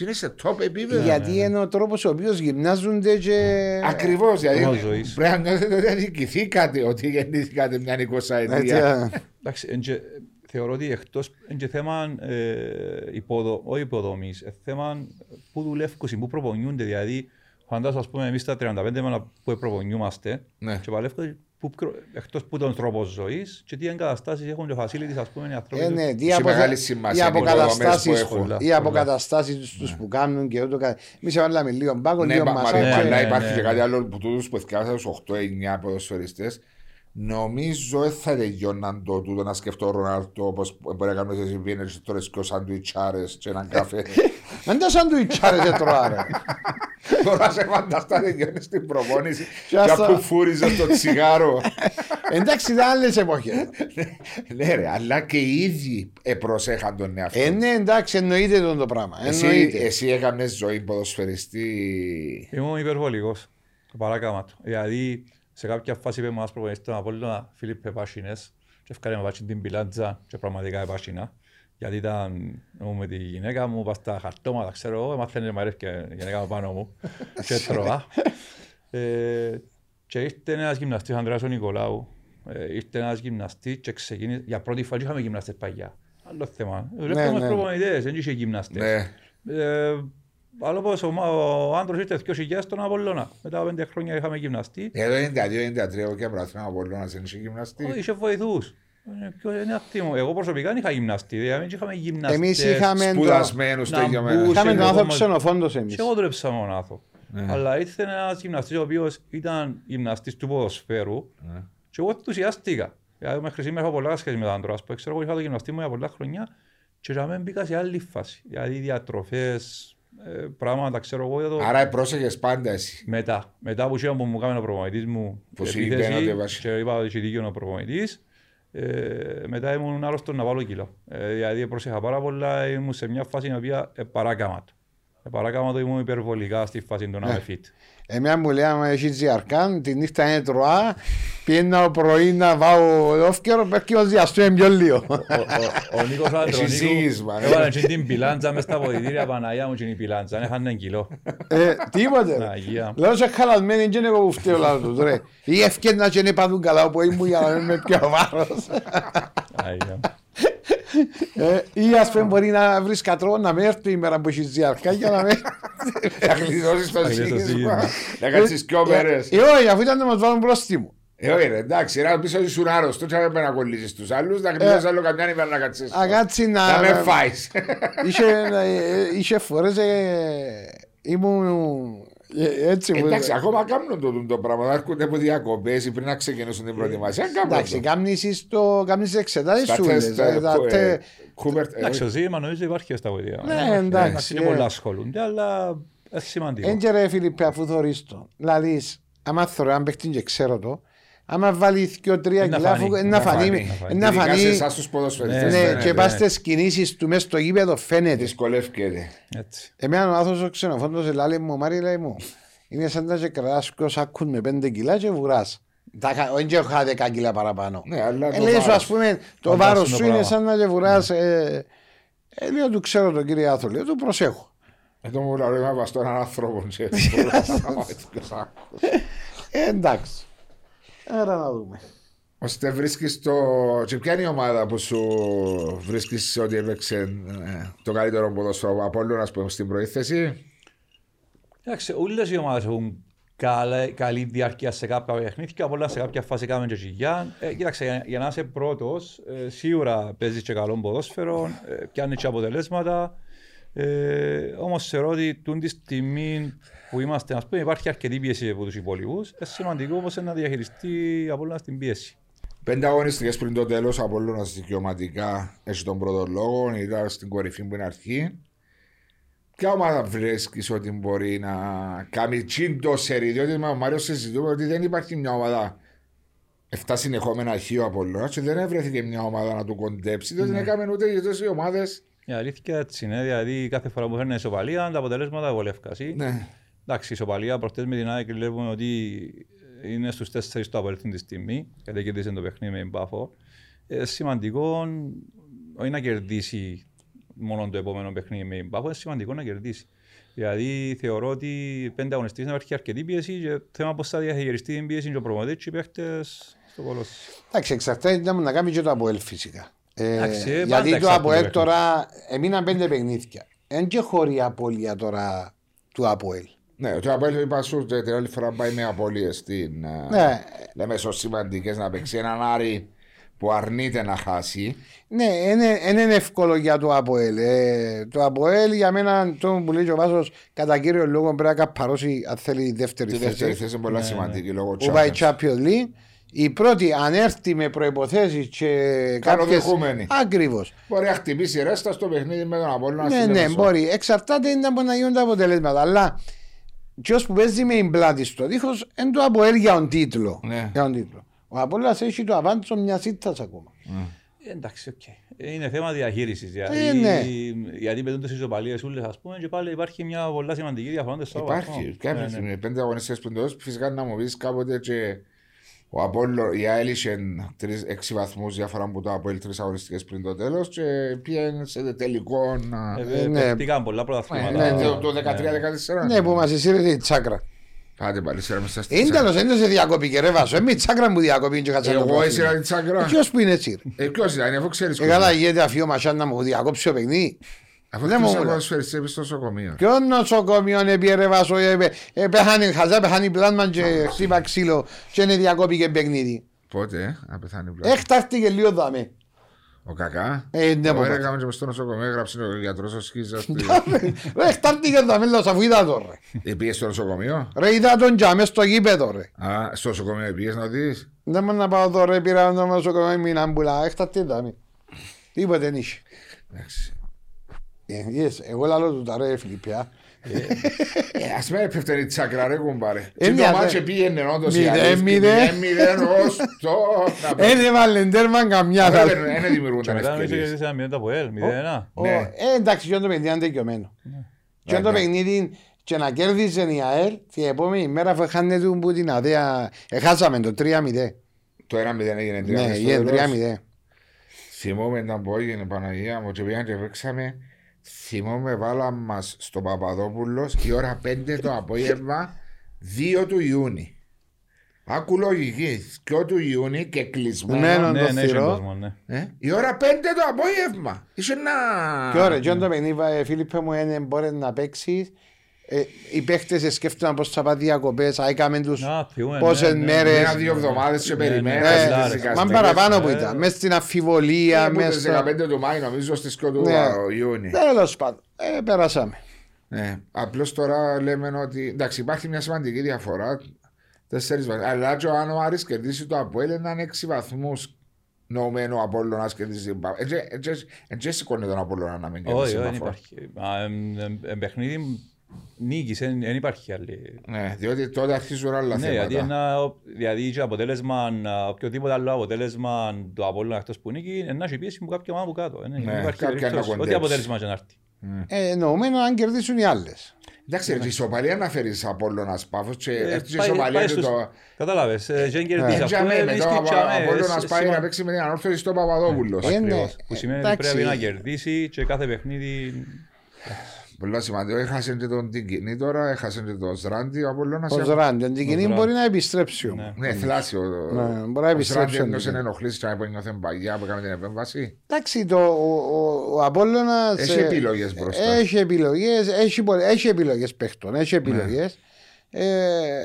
είναι σε top επίπεδο. Γιατί είναι ο τρόπος ο οποίος γυμνάζονται και. Ακριβώς, δηλαδή. Πρέπει να νικηθήκατε ότι γεννήθηκατε μια εικοσαετία. Εντάξει, θεωρώ ότι εκτός και θέμα όχι υποδομής, θέμα που δουλεύουν, που προπονιούνται δηλαδή. Φαντάζομαι, ας πούμε, εμείς τα τριάντα πέντε μάνα που προπονιούμαστε ναι. και παλεύουμε εκτός που τον τρόπο ζωής και τι εγκαταστάσεις έχουν και facilities, ας πούμε, οι άνθρωποι ε, ναι, τους. Σε μεγάλη σημασία που έχουν. Οι αποκαταστάσεις τους που κάνουν και ούτω καθ' εμείς έβαλαμε λίγο μπάκο, λίγο μασά. Αλλά υπάρχει και κάτι άλλο που τούτους που έφτιαξαν στους οκτώ εννιά ποδοσφαιριστές. Νομίζω ότι θα τελειώναν το τούτο να σκεφτώ ο Ρονάλντο όπως μπορεί να κάνουμε σε βίνες τώρα και ο σαντουιτσάρες και έναν καφέ. Δεν τα σαντουιτσάρες δεν τρώαρε. Τώρα σε φανταστά τελειώνεις την προπόνηση και αφού φούριζες το τσιγάρο. Εντάξει ήταν άλλες εποχές. Ναι ρε, αλλά και οι ίδιοι προσέχαν τον εαυτό. Ε ναι εντάξει, εννοείται τον το πράγμα. Εσύ έκανες ζωή ποδοσφαιριστή. Ήμουν υπερβολικός, το παράκαμα του. Δηλαδή σε κάποια φάση είπε μας προπονητής τον Απόλλωνα, Φίλιππε Πασίνες και έφκανε με Πασίν την πιλάντζα και πραγματικά Πασίνα γιατί ήταν με τη γυναίκα μου, είπα στα χαρτώματα, ξέρω εγώ, μαθαίνε μ' αρέσει και η γυναίκα μου πάνω μου και τρώα. ε, και ήρθε ένας γυμναστής, ο Ανδρέας ο Νικολάου, ε, ήρθε ένας γυμναστής και ξεκίνησε, για πρώτη φορά είχαμε γυμναστές παγιά, άλλο θέμα, βλέπουμε ως προπονητές, δεν είχε γυμναστές. Αλλά όπως ο άντρος ήρθε δύο χιλιάδες στον Απολλώνα. Μετά από πέντε χρόνια είχαμε γυμναστεί. Εδώ ενενήντα δύο ενενήντα τρία και πράσινα ο Απολλώνας δεν είχε γυμναστεί. Όχι, είχε βοηθούς. Εγώ προσωπικά δεν είχα γυμναστεί. Δηλαδή είχαμε γυμναστές. Εμείς είχαμε σπουδασμένους τελειωμένους. Είχαμε τον άνθρωπο ξενοφόντος εμείς. Και εγώ δούλεψα με τον άνθρωπο. Αλλά ήρθε ένας γυμναστής ο οποίος ήταν γυμναστής του ποδοσφαίρου. Και εγώ ενθουσιάστηκα. Δηλαδή μέχρι σήμερα έχω πολλά σχέση με τον άντρο. Ξέρω, είχα το γυμναστή μου για πολλά χρόνια και μπήκα σε άλλη φάση. Δηλαδή διατροφές. Πράγματα ξέρω εγώ εδώ. Άρα πρόσεχες πάντα εσύ. Μετά, μετά που είχαμε που μου κάνει ο προπονητής μου επίθεση και είπα ότι είχε δίκιο ο προπονητής, ε, μετά ήμουν άρρωστο να βάλω κιλό. Ε, δηλαδή πρόσεχα πάρα πολλά, ήμουν σε μια φάση την οποία ε, παράκαμα του. Ε, παράκαμα του ήμουν υπερβολικά στη φάση του να είμαι fit. Εμένα μου λέει άμα έχει ζιαρκάν, τη νύχτα είναι τροά, πιένω πρωί να βάω όφκερο, πέφτει ο ζιαστούεν πιο λίγο. Ο Νίκος Αντρονίκου έβαλε και την πιλάντζα μες στα ποδητήρια, Παναγιά μου και την πιλάντζα, έχανε έναν κιλό. Τίποτε, λέω σε χαλασμένοι και είναι κοβουφτεί ο λάδος τους ρε. Ή ευκέντα και είναι πάθουν καλά όπου ήμουν για να μην είμαι πιο βάρος. Ή ας πούμε μπορεί να βρεις κατρό να με έρθει η μέρα που έχεις διαρκά για να με έρθει. Να κλειδώσεις το σύγισμα, να κάνεις δυο μέρες. Ε όχι, αφού ήταν να μας βάλουν μπροστά μου. Ε όχι ρε, εντάξει, να πεις ότι σου άρρωστο και να με κολλήσεις τους άλλους. Να κλειδώσεις άλλο καμιά ημέρα να κατσίσεις. Αγάτσι να... Να με φάεις. Είχε φορές ήμουν... Έτσι, εντάξει, που... ακόμα κάνουν το, το, το πράγμα. Έρχονται από διακοπές πριν να ξεκινήσουν την προετοιμασία. Εντάξει, κάνεις εξετάσεις σου. Εντάξει, ο Ζήμα νομίζω υπάρχει στα βοηθεία. Ναι, εντάξει. Είναι πολλά ασχολούνται, αλλά σημαντικό. Έτσι ρε Φίλιππε, αφού θωρείς το. Δηλαδή, άμα θωρώ, αν παίχτην και ξέρω το, άμα βάλει δύο τρία κιλά, να φανεί. Να φανεί σε εσάς τους ποδοσφαιριστές. Ναι, και πας στις κινήσεις του μες στο γήπεδο φαίνεται. Δυσκολεύκεται. Εμένα ο άνθρωπος ο ξενοφόντος λέει μου, Μάρη λέει μου, είναι σαν να σε κρατάς σακκούν με πέντε κιλά και βουράς. Όχι και είχα δέκα κιλά παραπάνω. Λέει σου ας πούμε το βάρος σου είναι σαν να σε βουράς. Λέω του ξέρω τον κύριε Άθο, λέω του προσέχω. Εδώ μου λέω να βαστώ έναν άνθρωπο. Εντάξει. Άρα να δούμε. Ώστε βρίσκεις το... Και ποια είναι η ομάδα που σου βρίσκεις ότι έπαιξε το καλύτερο ποδόσφαιρο από όλου να πούμε στην προήθεση? Εντάξει, όλες οι ομάδες έχουν καλή, καλή διάρκεια σε κάποια παιχνίδια, απλά σε κάποια φάση κάνουμε και γυγιά. Ε, κοίταξε, για, για να είσαι πρώτος, ε, σίγουρα παίζεις και καλό ποδόσφαιρο, ε, πιάνεις και αποτελέσματα. Ε, όμως θεωρώ ότι τη στιγμή που είμαστε, ας πούμε, υπάρχει αρκετή πίεση από τους υπόλοιπους. Είναι σημαντικό όμως να διαχειριστεί από όλους την πίεση. Πέντε αγωνιστικές πριν το τέλος, από όλους δικαιωματικά έχει τον πρώτο λόγο, ήταν στην κορυφή που είναι αρχή. Ποια ομάδα βρίσκεις ότι μπορεί να κάνει τσίντο σερί, διότι με ο Μάριος συζητούμε ότι δεν υπάρχει μια ομάδα. Εφτά συνεχόμενα αρχείο από όλους, δεν έβρεθηκε μια ομάδα να του κοντέψει, διότι δεν έκαμε ούτε για τόσες ομάδες. Η αλήθεια έτσι είναι, δηλαδή κάθε φορά που φέρνει ισοπαλία, τα αποτελέσματα βολεύκας. Ναι. Εντάξει, η ισοπαλία προχτές με την ΑΕΚ λέγουμε ότι είναι στους τέσσερις το απολύτουν τη στιγμή, γιατί κερδίζει το παιχνίδι με μπάφο. Ε, σημαντικό όχι να κερδίσει μόνο το επόμενο παιχνίδι με μπάφο, είναι σημαντικό να κερδίσει. Δηλαδή θεωρώ ότι πέντε αγωνιστές να υπάρχει αρκετή πίεση και θέμα πώς θα διαχειριστεί την πίεση και ο προπονητής και οι παίχτες στο κολόσι. Εντάξει, εξαρτάται να κάνει και το ΑΠΕΠ φυσικά. Ε, γιατί το ΑΠΟΕΛ τώρα έμειναν πέντε παιχνίδια. Εν και χωρεί απώλεια τώρα του ΑΠΟΕΛ. Ναι, το Απόλλων είπα σου την άλλη φορά πάει με απώλειες στην. Ναι. Λέμε σημαντικές να παίξει έναν Άρη που αρνείται να χάσει. Ναι, δεν είναι εύκολο για το Απόλλων. Ε, το Απόλλων για μένα, το που λέει ο Βάσος, κατά κύριο λόγο πρέπει να καπαρώσει αν θέλει η δεύτερη θέση. Η δεύτερη θέση είναι πολύ σημαντική λόγω του Champions League. Η πρώτη αν έρθει με προϋποθέσεις και κάποιες ακριβώς. Μπορεί να χτυπήσει η ρέστα στο παιχνίδι με τον Απόλλωνα. Ναι, ναι, μπορεί. Εξαρτάται από να γίνουν τα αποτελέσματα. Αλλά ποιος που παίζει με εμπλάτη στο δίχως είναι το Απόλλωνα για τον τίτλο. Ναι. Για τον τίτλο. Ο Απόλλωνας έχει το αβάντσο μιας ήττας ακόμα. Mm. Εντάξει, οκ. Okay. Είναι θέμα διαχείρισης. Δηλαδή, ε, ναι. Γιατί πετούνται στις ισοπαλίες ούλες, ας πούμε, και πάλι υπάρχει μια πολλά σημαντική διαφορά. Υπάρχει. Κάποιες πέντε αγωνιστές πεντός, φυσικά να μου πεις κάποτε και. Ο Απόλλων, η ΑΕΛ είχε έξι βαθμούς διαφορά που το Απόλλων τρεις αγωνιστικές πριν το τέλος και πήγαινε σε τελικό. Παίχτηκαν πολλά πρωταθλήματα. Το δεκατρία δεκατέσσερα. Ναι, που μας εσύρεται η τσάκρα. Άντε πάλι, σειρά μες στα τσάκρα. Ήταν σε διακοπή και ρε Βάσο, εμείς τσάκρα μου διακοπή και κατσάντα. Εγώ έσυρα την τσάκρα. Ποιος που είναι έτσι ρε. Ποιος ήταν, αφού ξέρεις. Καλά γίνεται αφιό Μασάν να μου διακόψει ο παιχνίδι. Αφού δεν μου έρθει στο νοσοκομείο. Ποιο νοσοκομείο έπιε ρε Βάσο, πέθανε χαζά, πέθανε πλάνμαν και χτύπα ξύλο και είναι διακόπηκε παιχνίδι. Πότε, να πεθάνει πλάνμαν. Εκτάχθηκε λίγο δάμε. Ο Κακά, ωραία κάμε και στο νοσοκομείο, έγραψε ο γιατρός ο Σκίζας. Εκτάχθηκε δάμε, λες αφού είδα το ρε. Επίες στο νοσοκομείο. Ρε είδα τον τζάμε στο γήπεδο ρε. Α, στο νοσοκομείο επίες να δεις. Δεν μπορώ να πάω εδώ ρε, πήρα το νοσοκομείο μην αμπουλά, εκτάχθηκε δάμε. Τίποτε νύχη. Εγώ λαλώ του τα ρε Φιλιππιά. Ας με έπεφτε η τσάκρα ρε κουμπάρε. Τι το μάτσο πήγαινε όντως η αλήθεια. Μηδέν μηδέν ως το. Ένε βαλεντέρμαν καμιά θα. Ένε δημιουργούνταν ευκαιρίες. Εντάξει και το παιχνίδι είναι δικαιωμένο. Και το παιχνίδι και να κέρδιζε η ΑΕΛ. Την επόμενη μέρα φεχάνε του που την αδέα. Έχασαμε το τρία μηδέν. Το ένα μηδέν έγινε τρία μηδέν. Θυμόμαι να πω έγινε Παναγία μου και πήγαν και βρέξαμε. Θυμόμαι βάλα μας στον Παπαδόπουλο η ώρα πέντε το απόγευμα δύο του Ιούνιου. Άκου λογική, δύο του Ιούνιου και κλεισμένο το θηρό. Η ώρα πέντε το απόγευμα. Είσαι να. Και ωραία, και όταν το παιχνίδι, Φίλιππε μου, δεν μπορεί να παίξει. Οι παίχτες σκέφτονταν πως θα πάει διακοπές, έκαμε τους πόσες μέρες. Ένα-δύο εβδομάδες και περιμένες. Μα παραπάνω που ήταν, μέσα στην αμφιβολία. Στις δεκαπέντε του Μάη νομίζω στις είκοσι του Ιούνιου. Τέλος πάντων, περάσαμε. Απλώς τώρα λέμε ότι εντάξει υπάρχει μια σημαντική διαφορά. Τέσσερις βαθμούς, αλλά και αν ο Άρης κερδίσει το Απόλλωνα έναν έξι βαθμούς. Νομένο Απόλλωνας και τη Ζιμπά. Έτσι σηκώνει τον Απόλλωνα να μην κερδίσει. Όχι, δεν υπάρχει. Παιχνίδι. Νίκησε, δεν υπάρχει άλλη. Ναι, διότι τότε αρχίζουν άλλα ναι, θέματα. Γιατί το αποτέλεσμα, οποιοδήποτε άλλο αποτέλεσμα του Απόλλωνα εκτός που νίκη, είναι να έχει πίεση με κάποια ομάδα που κάτω. Ναι, ναι, ό,τι αποτέλεσμα και να έρθει. Ε, εννοούμενο αν κερδίσουν οι άλλες. Εντάξει, η ισοπαλία να φέρεις Απόλλωνας Πάφος και έρθει η ισοπαλία του το. Κατάλαβες, δεν κερδίζει αυτό. Απόλλωνας πάει να παίξει με την ανόρθωση στον Παπαδόπουλο. Που σημαίνει ότι πρέπει να κερδίσει και κάθε παιχνίδι. Πολλά σημαντικό, έχασε και τον Τικινή τώρα, έχασε και τον Σράντι. Ο Σράντι, ο Τικινή μπορεί να επιστρέψει. Ναι, θλάσσιο. Μπορεί να επιστρέψει. Ο Σράντι ενοχλήσει και να υπονιώθει παγιά που έκανε την επέμβαση. Εντάξει, ο Απόλλωνας έχει επιλογές μπροστά. Έχει επιλογές, έχει επιλογές παίχτων, έχει επιλογές.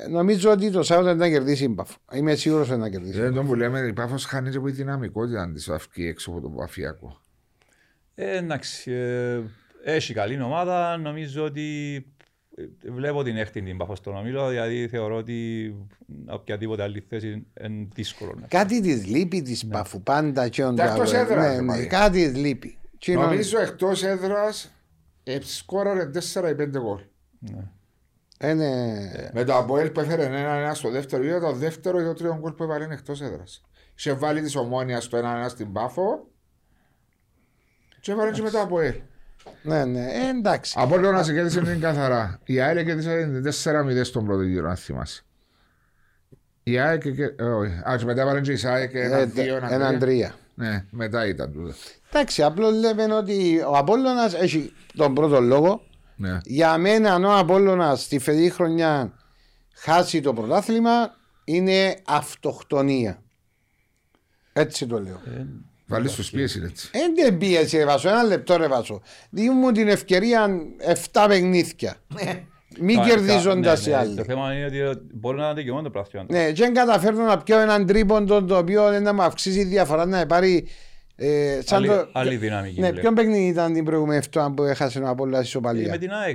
Νομίζω ότι το Σάββατο δεν κερδίσει η Πάφος. Είμαι σίγουρος ότι δεν κερδίσει. Δεν τον που λέμε, η Πάφος χάνει και από τη δυναμικότητα της αυκή έξω από το Παφιακό. Εντάξει. Έχει καλή ομάδα, νομίζω ότι βλέπω την έκτη την Πάφο στον ομίλο, δηλαδή θεωρώ ότι οποιαδήποτε άλλη θέση είναι δύσκολο. Κάτι της λείπει της Πάφου, πάντα και όντα. Εκτός έδρας. Ναι, ναι, κάτι της λείπει. Νομίζω εκτός έδρας σκόραρε τέσσερα πέντε γκολ. Με το Αποέλ που έφερε ένα-ένα στο δεύτερο γύρο, το δεύτερο ή το τρίτο γκολ που έβαλε είναι εκτός έδρας. Σε βάλει της Ομόνιας το ένα-ένα στην Πάφο και έβαλε και με το Αποέλ. Ναι, ναι, εντάξει. Απόλλωνας κέρδισε την καθαρά. Η ΑΕΛ κέρδισε τέσσερα μηδέν στον πρώτο γύρο, αν θυμάσαι. Η ΑΕΛ και. Α, και μετά βάλε και η ΣΑΕ και έναν τρία. Ναι, μετά ήταν τούτο. Εντάξει, απλώς λέμε ότι ο Απόλλωνας έχει τον πρώτο λόγο. Ναι. Για μένα, αν ο Απόλλωνας στη φετινή χρονιά χάσει το πρωτάθλημα, είναι αυτοκτονία. Έτσι το λέω. Ε. Βάλεις τους πίεση έτσι. Δεν πίεση ρε Βάσο, ένα λεπτό ρε Βάσο. Δίνουν μου την ευκαιρία εφτά παιχνίδια. Μην κερδίζοντας οι άλλοι. Το θέμα είναι ότι μπορεί να είναι δικαιωμένο το πράγμα. Ναι, και αν καταφέρνω να πιω έναν τρίποντο το οποίο να μου αυξήσει η διαφορά, να πάρει. Ε, άλλη, το... άλλη δυναμική. Ναι, ποιον παιχνίδι ήταν την προηγούμενη που έχασε να απολαύσει ισοπαλία. Με την Άρη.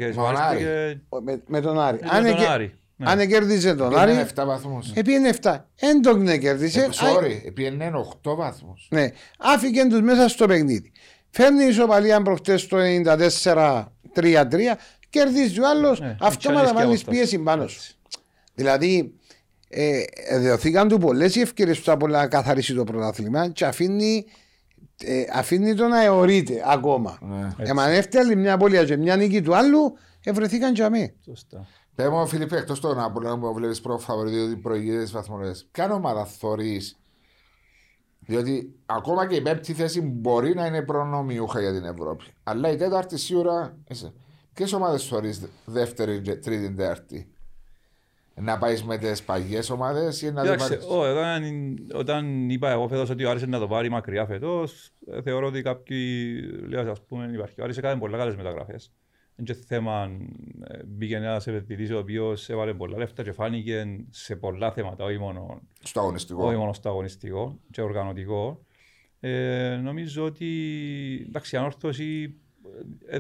Και... Με, με τον Άρη. Με, αν με τον Άρη. Ναι. Αν κέρδιζε τον Άρη. Επί επτά βαθμούς. Επί επτά. Εν τον κέρδισε. Sorry, επί οκτώ βαθμούς. Ναι, άφηκε τους μέσα στο παιχνίδι. Φέρνει ισοπαλία προχτές το ενενήντα τέσσερα τρία τρία. Κερδίζει ο άλλος, ναι, αυτόματα βάλει πίεση πάνω σου. Δηλαδή, ε, δοθήκαν του πολλές οι ευκαιρίες που θα να καθαρίσει το πρωτάθλημα και αφήνει, ε, αφήνει το να αιωρείται ακόμα. Ναι. Εμαν έφτιαλη μια απώλεια και μια νίκη του άλλου, ευρεθήκαν και αμέ. Πες μου, Φιλιππέ, εκτός των απολύτων που βλέπεις προφαβορητή ότι προηγείται τις βαθμολογίες, ποια ομάδα θωρείς? Διότι ακόμα και η πέμπτη θέση μπορεί να είναι προνομιούχα για την Ευρώπη. Αλλά η τέταρτη σίγουρα. Ποιες ομάδες θεωρείς δεύτερη και τρίτη τέταρτη? Να πάεις με τις παλιές ομάδες ή να δεις? Όταν είπα εγώ φέτος ότι ο Άρης να το πάρει μακριά φέτος, θεωρώ ότι κάποιοι λέει, ας πούμε, υπάρχει. Ο Άρης έκανε πολλά καλές μεταγραφές. Είναι και θέμα, μπήκε ένας επενδυτής ο οποίος έβαλε πολλά λεφτά και φάνηκε σε πολλά θέματα, όχι μόνο στο αγωνιστικό, όχι μόνο στο αγωνιστικό και οργανωτικό. Ε, νομίζω ότι εντάξει, ανόρθωση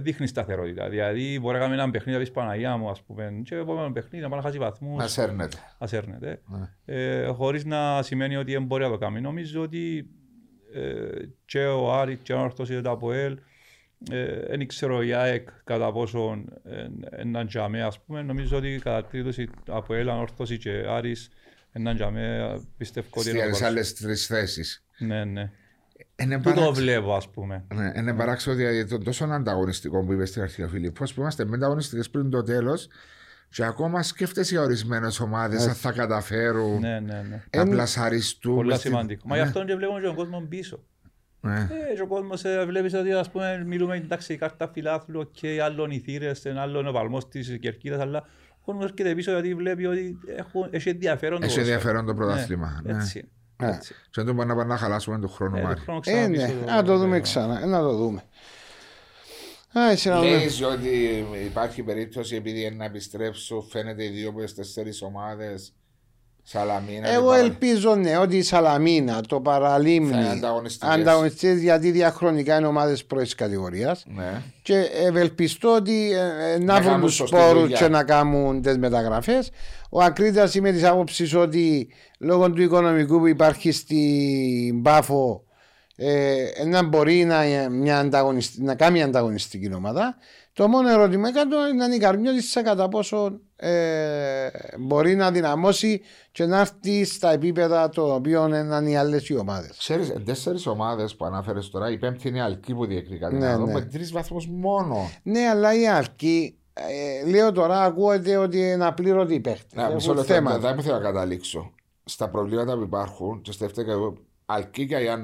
δείχνει σταθερότητα. Δηλαδή, μπορεί να κάνει ένα παιχνίδι να πει Παναγία μου, ας πούμε, και επόμενο παιχνίδι να πάει να χάσει βαθμούς. Ας έρνεται. Ας έρνεται. Mm. Ε, χωρίς να σημαίνει ότι δεν μπορεί να το κάνει. Νομίζω ότι ε, και ο Άρη, και ο Ορθός, και το ΑΠΟΕΛ, δεν ε, ξέρω η ΑΕΚ κατά πόσο έναν τζαμέ, ας πούμε. Νομίζω ότι κατά τρίτος η ΑΠΟΕΛ, αν Ορθός και Άρης, έναν τζαμέ πιστεύω ότι είναι. Στις άλλες τρεις θέσεις. Ναι, ναι. Που το βλέπω, ας πούμε. Είναι παράξενο ότι το τόσο ανταγωνιστικό που είπε στην αρχή ο Φίλιππος, που είμαστε μεταγωνιστικές πριν το τέλος και ακόμα σκέφτεσαι για ορισμένες ομάδες αν θα καταφέρουν να πλασαριστούν. Πολύ σημαντικό. Μα γι' αυτό και βλέπουμε και τον κόσμο πίσω. Και ο κόσμος βλέπει ότι, ας πούμε, μιλούμε εντάξει, η κάρτα φιλάθλου και άλλων οι θύρες, άλλων ο παλμός της κερκίδας, αλλά ο κόσμος έρχεται πίσω γιατί βλέπει ότι έχει ενδιαφέρον το πρωτάθλημα. Σε αυτό μπορεί να χαλάσουμε τον χρόνο, Μάρι. Ε, ναι, να το δούμε ξανά, να το δούμε. Λες ότι υπάρχει περίπτωση επειδή να επιστρέψω, φαίνεται οι δύο από τις τέσσερις ομάδες, Σαλαμίνα. Εγώ ελπίζω, ναι, ότι η Σαλαμίνα, το Παραλίμνη, ανταγωνιστές, γιατί διαχρονικά είναι ομάδες πρώτης κατηγορίας. Και ευελπιστώ ότι να βρουν τους πόρους και να κάνουν τις μεταγραφές. Ο Ακρίτας είμαι της άποψης ότι λόγω του οικονομικού που υπάρχει στην Πάφο ε, να μπορεί να, μια ανταγωνιστη, να κάνει ανταγωνιστική ομάδα. Το μόνο ερώτημα κάτω είναι αν η Καρμιώτησα κατά πόσο ε, μπορεί να δυναμώσει και να έρθει στα επίπεδα των οποίων είναι οι άλλες οι ομάδες. Ξέρεις, τέσσερις ομάδες που αναφέρεις τώρα, η πέμπτη είναι η Αλκή που διεκδικεί. Ναι, ναι. Με τρεις βαθμούς μόνο. Ναι, αλλά η Αλκή. Ε, λέω τώρα, ακούγεται ότι είναι απλήρωτοι παίχτες. Να, μισό λεπτό, δεν ήθελα να καταλήξω. Στα προβλήματα που υπάρχουν, και στεφτέκα εγώ, Αλκή και η